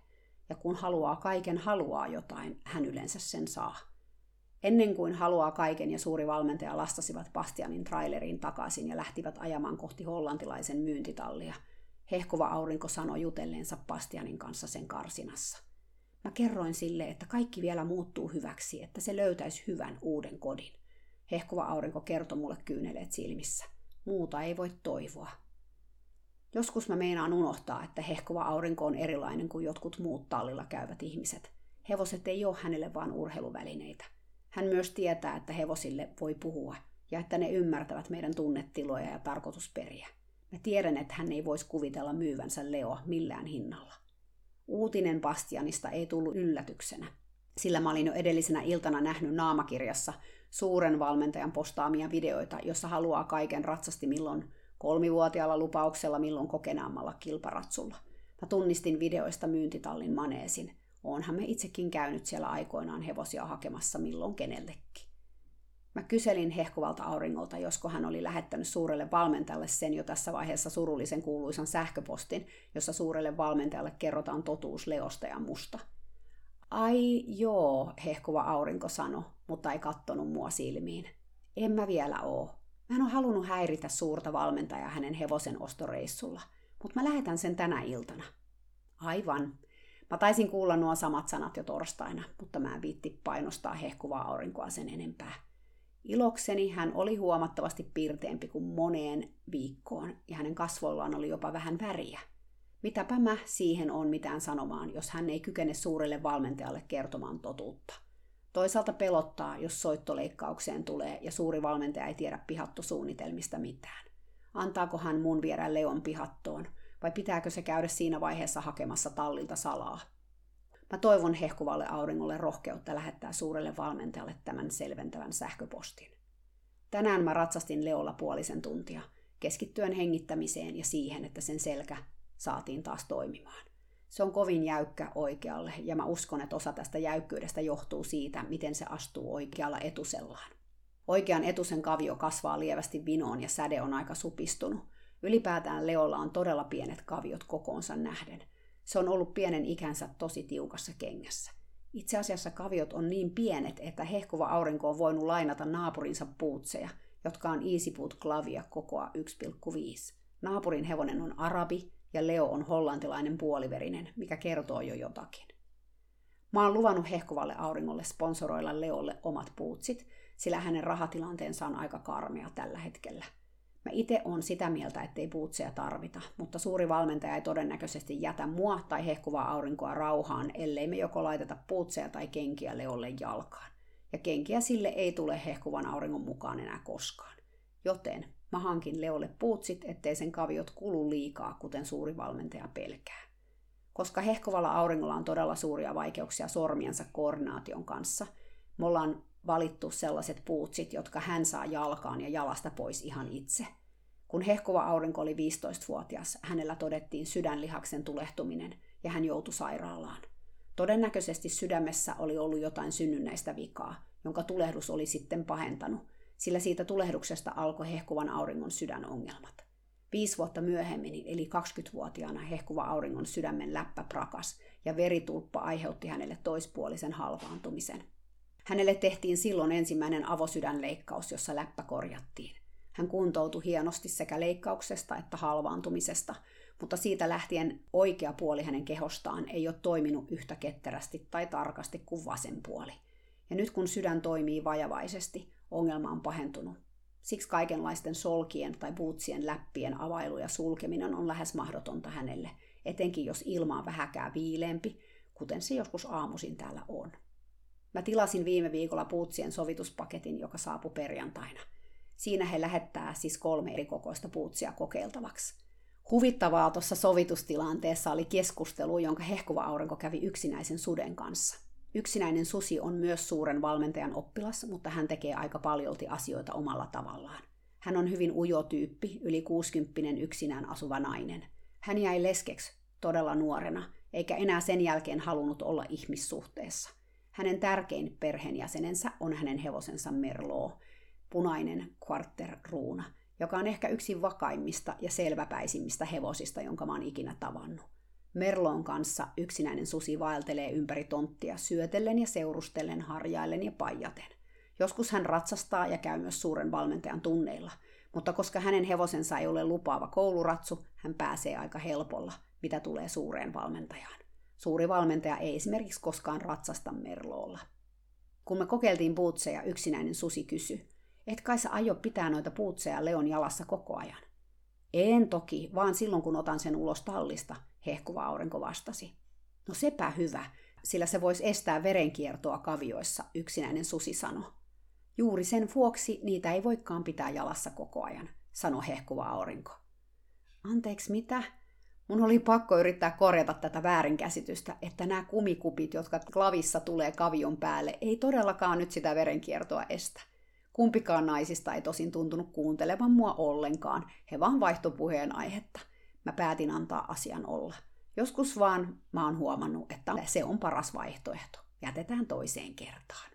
Ja kun haluaa kaiken, haluaa jotain, hän yleensä sen saa. Ennen kuin haluaa kaiken ja suuri valmentaja lastasivat Bastianin traileriin takaisin ja lähtivät ajamaan kohti hollantilaisen myyntitallia, hehkuva aurinko sanoi jutelleensa Bastianin kanssa sen karsinassa. Mä kerroin sille, että kaikki vielä muuttuu hyväksi, että se löytäisi hyvän uuden kodin. Hehkuva aurinko kertoi mulle kyyneleet silmissä. Muuta ei voi toivoa. Joskus mä meinaan unohtaa, että hehkuva aurinko on erilainen kuin jotkut muut tallilla käyvät ihmiset. Hevoset ei ole hänelle vaan urheiluvälineitä. Hän myös tietää, että hevosille voi puhua ja että ne ymmärtävät meidän tunnetiloja ja tarkoitusperiä. Mä tiedän, että hän ei voisi kuvitella myyvänsä Leoa millään hinnalla. Uutinen Bastianista ei tullut yllätyksenä, sillä mä olin jo edellisenä iltana nähnyt naamakirjassa suuren valmentajan postaamia videoita, jossa haluaa kaiken ratsasti milloin 3-vuotiaalla lupauksella, milloin kokenaammalla kilparatsulla. Mä tunnistin videoista myyntitallin maneesin. Oonhan me itsekin käynyt siellä aikoinaan hevosia hakemassa milloin kenellekin. Mä kyselin hehkuvalta auringolta, josko hän oli lähettänyt suurelle valmentajalle sen jo tässä vaiheessa surullisen kuuluisan sähköpostin, jossa suurelle valmentajalle kerrotaan totuus Leosta ja musta. Ai joo, hehkuva aurinko sanoi, mutta ei kattonut mua silmiin. En mä vielä oo. Mä en oo halunnut häiritä suurta valmentajaa hänen hevosen ostoreissulla, mutta mä lähetän sen tänä iltana. Aivan. Mä taisin kuulla nuo samat sanat jo torstaina, mutta mä en viitti painostaa hehkuvaa aurinkoa sen enempää. Ilokseni hän oli huomattavasti pirteempi kuin moneen viikkoon, ja hänen kasvoillaan oli jopa vähän väriä. Mitäpä mä siihen on mitään sanomaan, jos hän ei kykene suurelle valmentajalle kertomaan totuutta. Toisaalta pelottaa, jos soittoleikkaukseen tulee, ja suuri valmentaja ei tiedä pihattosuunnitelmista mitään. Antaako hän mun viedä Leon pihattoon, vai pitääkö se käydä siinä vaiheessa hakemassa tallilta salaa? Mä toivon hehkuvalle auringolle rohkeutta lähettää suurelle valmentajalle tämän selventävän sähköpostin. Tänään mä ratsastin Leolla puolisen tuntia, keskittyen hengittämiseen ja siihen, että sen selkä saatiin taas toimimaan. Se on kovin jäykkä oikealle, ja mä uskon, että osa tästä jäykkyydestä johtuu siitä, miten se astuu oikealla etusellaan. Oikean etusen kavio kasvaa lievästi vinoon ja säde on aika supistunut. Ylipäätään Leolla on todella pienet kaviot kokoonsa nähden. Se on ollut pienen ikänsä tosi tiukassa kengässä. Itse asiassa kaviot on niin pienet, että hehkuva aurinko on voinut lainata naapurinsa puutseja, jotka on Easy Boot Klavia kokoa 1,5. Naapurin hevonen on arabi ja Leo on hollantilainen puoliverinen, mikä kertoo jo jotakin. Mä oon luvannut hehkuvalle auringolle sponsoroilla Leolle omat puutsit, sillä hänen rahatilanteensa on aika karmea tällä hetkellä. Mä itse olen sitä mieltä, ettei puutseja tarvita, mutta suuri valmentaja ei todennäköisesti jätä mua tai hehkuvaa aurinkoa rauhaan, ellei me joko laiteta puutseja tai kenkiä Leolle jalkaan. Ja kenkiä sille ei tule hehkuvan auringon mukaan enää koskaan. Joten mä hankin Leolle puutsit, ettei sen kaviot kulu liikaa, kuten suuri valmentaja pelkää. Koska hehkuvalla auringolla on todella suuria vaikeuksia sormiensa koordinaation kanssa, me ollaan valittu sellaiset puutsit, jotka hän saa jalkaan ja jalasta pois ihan itse. Kun hehkuva aurinko oli 15-vuotias, hänellä todettiin sydänlihaksen tulehtuminen ja hän joutui sairaalaan. Todennäköisesti sydämessä oli ollut jotain synnynnäistä vikaa, jonka tulehdus oli sitten pahentanut, sillä siitä tulehduksesta alkoi hehkuvan auringon sydänongelmat. 5 vuotta myöhemmin, eli 20-vuotiaana, hehkuva auringon sydämen läppä prakas ja veritulppa aiheutti hänelle toispuolisen halvaantumisen. Hänelle tehtiin silloin ensimmäinen avosydänleikkaus, jossa läppä korjattiin. Hän kuntoutui hienosti sekä leikkauksesta että halvaantumisesta, mutta siitä lähtien oikea puoli hänen kehostaan ei ole toiminut yhtä ketterästi tai tarkasti kuin vasen puoli. Ja nyt kun sydän toimii vajavaisesti, ongelma on pahentunut. Siksi kaikenlaisten solkien tai buutsien läppien availu ja sulkeminen on lähes mahdotonta hänelle, etenkin jos ilma on vähäkään viileempi, kuten se joskus aamuisin täällä on. Mä tilasin viime viikolla puutsien sovituspaketin, joka saapui perjantaina. Siinä he lähettää siis 3 eri kokoista puutsia kokeiltavaksi. Huvittavaa tuossa sovitustilanteessa oli keskustelu, jonka hehkuva aurinko kävi yksinäisen suden kanssa. Yksinäinen susi on myös suuren valmentajan oppilas, mutta hän tekee aika paljolti asioita omalla tavallaan. Hän on hyvin ujo tyyppi, yli 60-vuotias yksinään asuva nainen. Hän jäi leskeksi todella nuorena, eikä enää sen jälkeen halunnut olla ihmissuhteessa. Hänen tärkein perheenjäsenensä on hänen hevosensa Merlot, punainen quarterkruuna, joka on ehkä yksi vakaimmista ja selväpäisimmistä hevosista, jonka mä oon ikinä tavannut. Merlon kanssa yksinäinen susi vaeltelee ympäri tonttia syötellen ja seurustellen, harjaillen ja paijaten. Joskus hän ratsastaa ja käy myös suuren valmentajan tunneilla, mutta koska hänen hevosensa ei ole lupaava kouluratsu, hän pääsee aika helpolla, mitä tulee suureen valmentajaan. Suuri valmentaja ei esimerkiksi koskaan ratsasta Merlolla. Kun me kokeiltiin bootseja, yksinäinen susi kysyi, et kai sä aio pitää noita bootseja Leon jalassa koko ajan? En toki, vaan silloin kun otan sen ulos tallista, hehkuva aurinko vastasi. No sepä hyvä, sillä se voisi estää verenkiertoa kavioissa, yksinäinen susi sanoi. Juuri sen vuoksi niitä ei voikaan pitää jalassa koko ajan, sanoi hehkuva aurinko. Anteeksi, mitä? Mun oli pakko yrittää korjata tätä väärinkäsitystä, että nämä kumikupit, jotka klavissa tulee kavion päälle, ei todellakaan nyt sitä verenkiertoa estä. Kumpikaan naisista ei tosin tuntunut kuuntelevan mua ollenkaan, he vaan vaihtoi puheen aihetta. Mä päätin antaa asian olla. Joskus vaan mä oon huomannut, että se on paras vaihtoehto. Jätetään toiseen kertaan.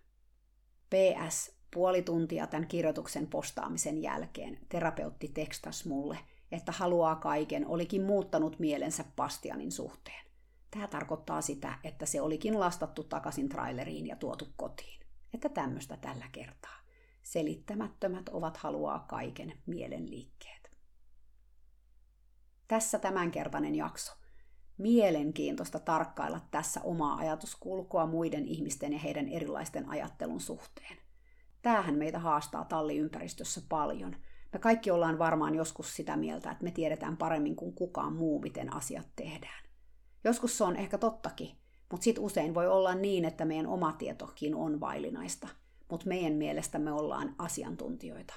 PS. Puoli tuntia tämän kirjoituksen postaamisen jälkeen terapeutti tekstasi mulle, että haluaa kaiken, olikin muuttanut mielensä Bastianin suhteen. Tämä tarkoittaa sitä, että se olikin lastattu takaisin traileriin ja tuotu kotiin. Että tämmöistä tällä kertaa. Selittämättömät ovat haluaa kaiken mielenliikkeet. Tässä tämänkertainen jakso. Mielenkiintoista tarkkailla tässä omaa ajatuskulkua muiden ihmisten ja heidän erilaisten ajattelun suhteen. Tämähän meitä haastaa talliympäristössä paljon. Me kaikki ollaan varmaan joskus sitä mieltä, että me tiedetään paremmin kuin kukaan muu, miten asiat tehdään. Joskus se on ehkä tottakin, mutta sit usein voi olla niin, että meidän oma tietokin on vaillinaista, mutta meidän mielestä me ollaan asiantuntijoita.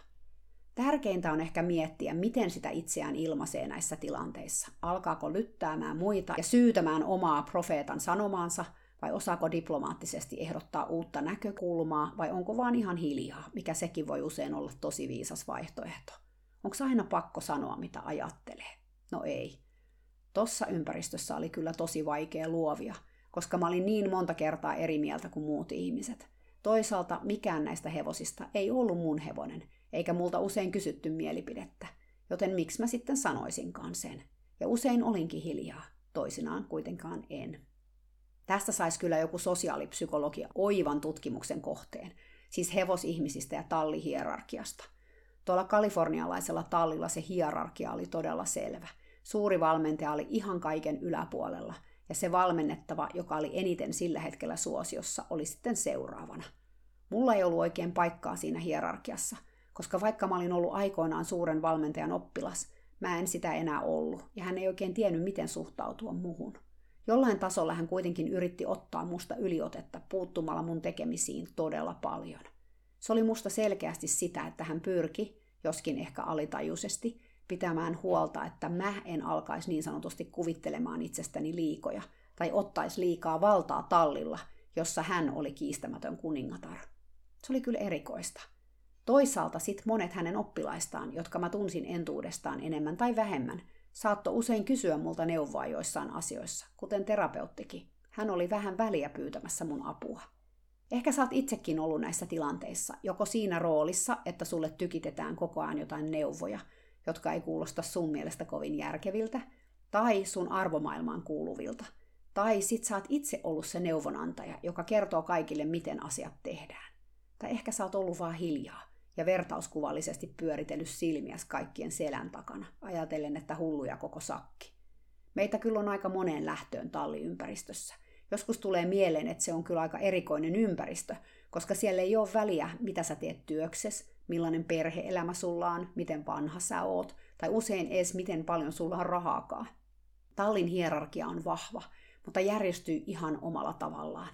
Tärkeintä on ehkä miettiä, miten sitä itseään ilmaisee näissä tilanteissa. Alkaako lyttäämään muita ja syytämään omaa profeetan sanomaansa, vai osaako diplomaattisesti ehdottaa uutta näkökulmaa, vai onko vaan ihan hiljaa, mikä sekin voi usein olla tosi viisas vaihtoehto. Onko aina pakko sanoa, mitä ajattelee? No ei. Tossa ympäristössä oli kyllä tosi vaikea luovia, koska mä olin niin monta kertaa eri mieltä kuin muut ihmiset. Toisaalta mikään näistä hevosista ei ollut mun hevonen, eikä multa usein kysytty mielipidettä, joten miksi mä sitten sanoisinkaan sen? Ja usein olinkin hiljaa, toisinaan kuitenkaan en. Tästä saisi kyllä joku sosiaalipsykologia oivan tutkimuksen kohteen, siis hevosihmisistä ja tallihierarkiasta. Tuolla kalifornialaisella tallilla se hierarkia oli todella selvä. Suuri valmentaja oli ihan kaiken yläpuolella, ja se valmennettava, joka oli eniten sillä hetkellä suosiossa, oli sitten seuraavana. Mulla ei ollut oikein paikkaa siinä hierarkiassa, koska vaikka mä olin ollut aikoinaan suuren valmentajan oppilas, mä en sitä enää ollut, ja hän ei oikein tiennyt, miten suhtautua muhun. Jollain tasolla hän kuitenkin yritti ottaa musta yliotetta puuttumalla mun tekemisiin todella paljon. Se oli musta selkeästi sitä, että hän pyrki, joskin ehkä alitajuisesti, pitämään huolta, että mä en alkaisi niin sanotusti kuvittelemaan itsestäni liikoja tai ottaisi liikaa valtaa tallilla, jossa hän oli kiistämätön kuningatar. Se oli kyllä erikoista. Toisaalta sit monet hänen oppilaistaan, jotka mä tunsin entuudestaan enemmän tai vähemmän, saattoi usein kysyä multa neuvoa joissain asioissa, kuten terapeuttikin. Hän oli vähän väliä pyytämässä mun apua. Ehkä sä oot itsekin ollut näissä tilanteissa, joko siinä roolissa, että sulle tykitetään koko ajan jotain neuvoja, jotka ei kuulosta sun mielestä kovin järkeviltä, tai sun arvomaailmaan kuuluvilta. Tai sit sä oot itse ollut se neuvonantaja, joka kertoo kaikille, miten asiat tehdään. Tai ehkä sä oot ollut vaan hiljaa ja vertauskuvallisesti pyöritellyt silmiäs kaikkien selän takana, ajatellen, että hulluja koko sakki. Meitä kyllä on aika moneen lähtöön talliympäristössä. Joskus tulee mieleen, että se on kyllä aika erikoinen ympäristö, koska siellä ei ole väliä, mitä sä teet työksesi, millainen perhe-elämä sulla on, miten vanha sä oot, tai usein edes miten paljon sulla on rahaakaan. Tallin hierarkia on vahva, mutta järjestyy ihan omalla tavallaan.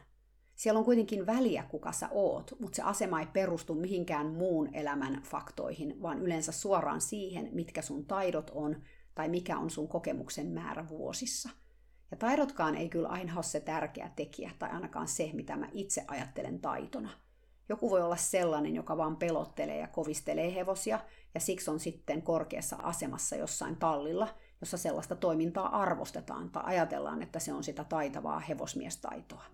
Siellä on kuitenkin väliä, kuka sä oot, mutta se asema ei perustu mihinkään muun elämän faktoihin, vaan yleensä suoraan siihen, mitkä sun taidot on tai mikä on sun kokemuksen määrä vuosissa. Ja taidotkaan ei kyllä aina ole se tärkeä tekijä tai ainakaan se, mitä mä itse ajattelen taitona. Joku voi olla sellainen, joka vaan pelottelee ja kovistelee hevosia ja siksi on sitten korkeassa asemassa jossain tallilla, jossa sellaista toimintaa arvostetaan tai ajatellaan, että se on sitä taitavaa hevosmiestaitoa.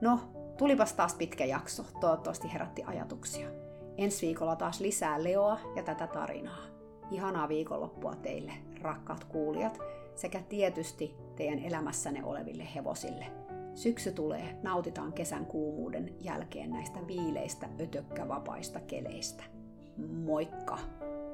No, Tulipas taas pitkä jakso, toivottavasti herätti ajatuksia. Ensi viikolla taas lisää Leoa ja tätä tarinaa. Ihanaa viikonloppua teille, rakkaat kuulijat, sekä tietysti teidän elämässänne oleville hevosille. Syksy tulee, nautitaan kesän kuumuuden jälkeen näistä viileistä, ötökkävapaista keleistä. Moikka!